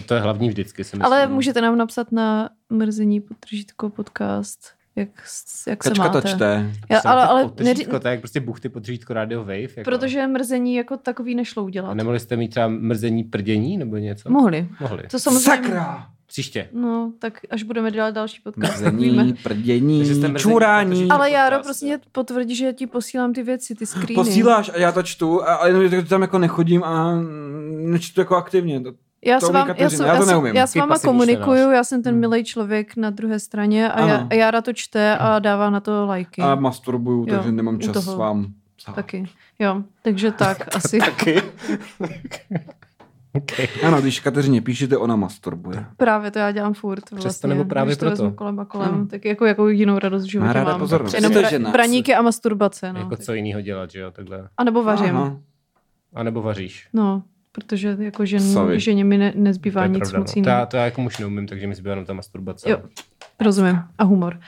To je hlavní vždycky, si myslím. Ale můžete nám napsat na mrzení _podcast, jak se máte. To čte. Ale podtržítko, tak prostě buchty podtržítko Radio Wave. Jako. Protože mrzení jako takový nešlo udělat. A nemohli jste mít třeba mrzení prdění nebo něco? Mohli. To samozřejmě... Sakra! Příště. No, tak až budeme dělat další podcast. Mrzení, prdění, čurání. Ale Járo, prostě potvrdí, že já ti posílám ty věci, ty screeny. Posíláš a já to čtu, ale jenom tam jako nechodím a nečtu jako aktivně. Já s váma komunikuju, já jsem ten milej člověk na druhé straně a Jára to čte a dává na to lajky. A masturbuju, takže nemám čas s vám psát. Taky, jo, takže tak asi. Taky? Okay. Ano, když Kateřině píšete, ona masturbuje. Právě to já dělám furt. Vlastně, přesto nebo právě proto. Když to vezmu kolem a kolem, tak jako jinou radost v životě mám. Pozornost. Jenom praníky a masturbace. No. Jako co jiného dělat, že jo, takhle. A nebo vařím. Aha. A nebo vaříš. No. Protože jako ženě mi nezbývá nic pravda, moc jiného. To já jako muž neumím, takže mi zbývá jenom ta masturbace. Jo, rozumím. A humor.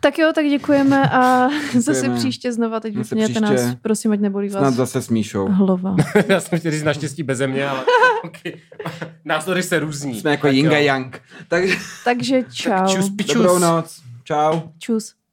Tak jo, tak děkujeme a zase příště znova. Teď vysmějete nás, prosím, ať nebolí vás. Snad zase s Míšou. Hlava. Já jsem chtěl říct naštěstí beze mě, ale okay. Názory se různí. Jsme jako yin a yang. Takže čau. Tak čus, pičus. Dobrou noc. Čau. Čus.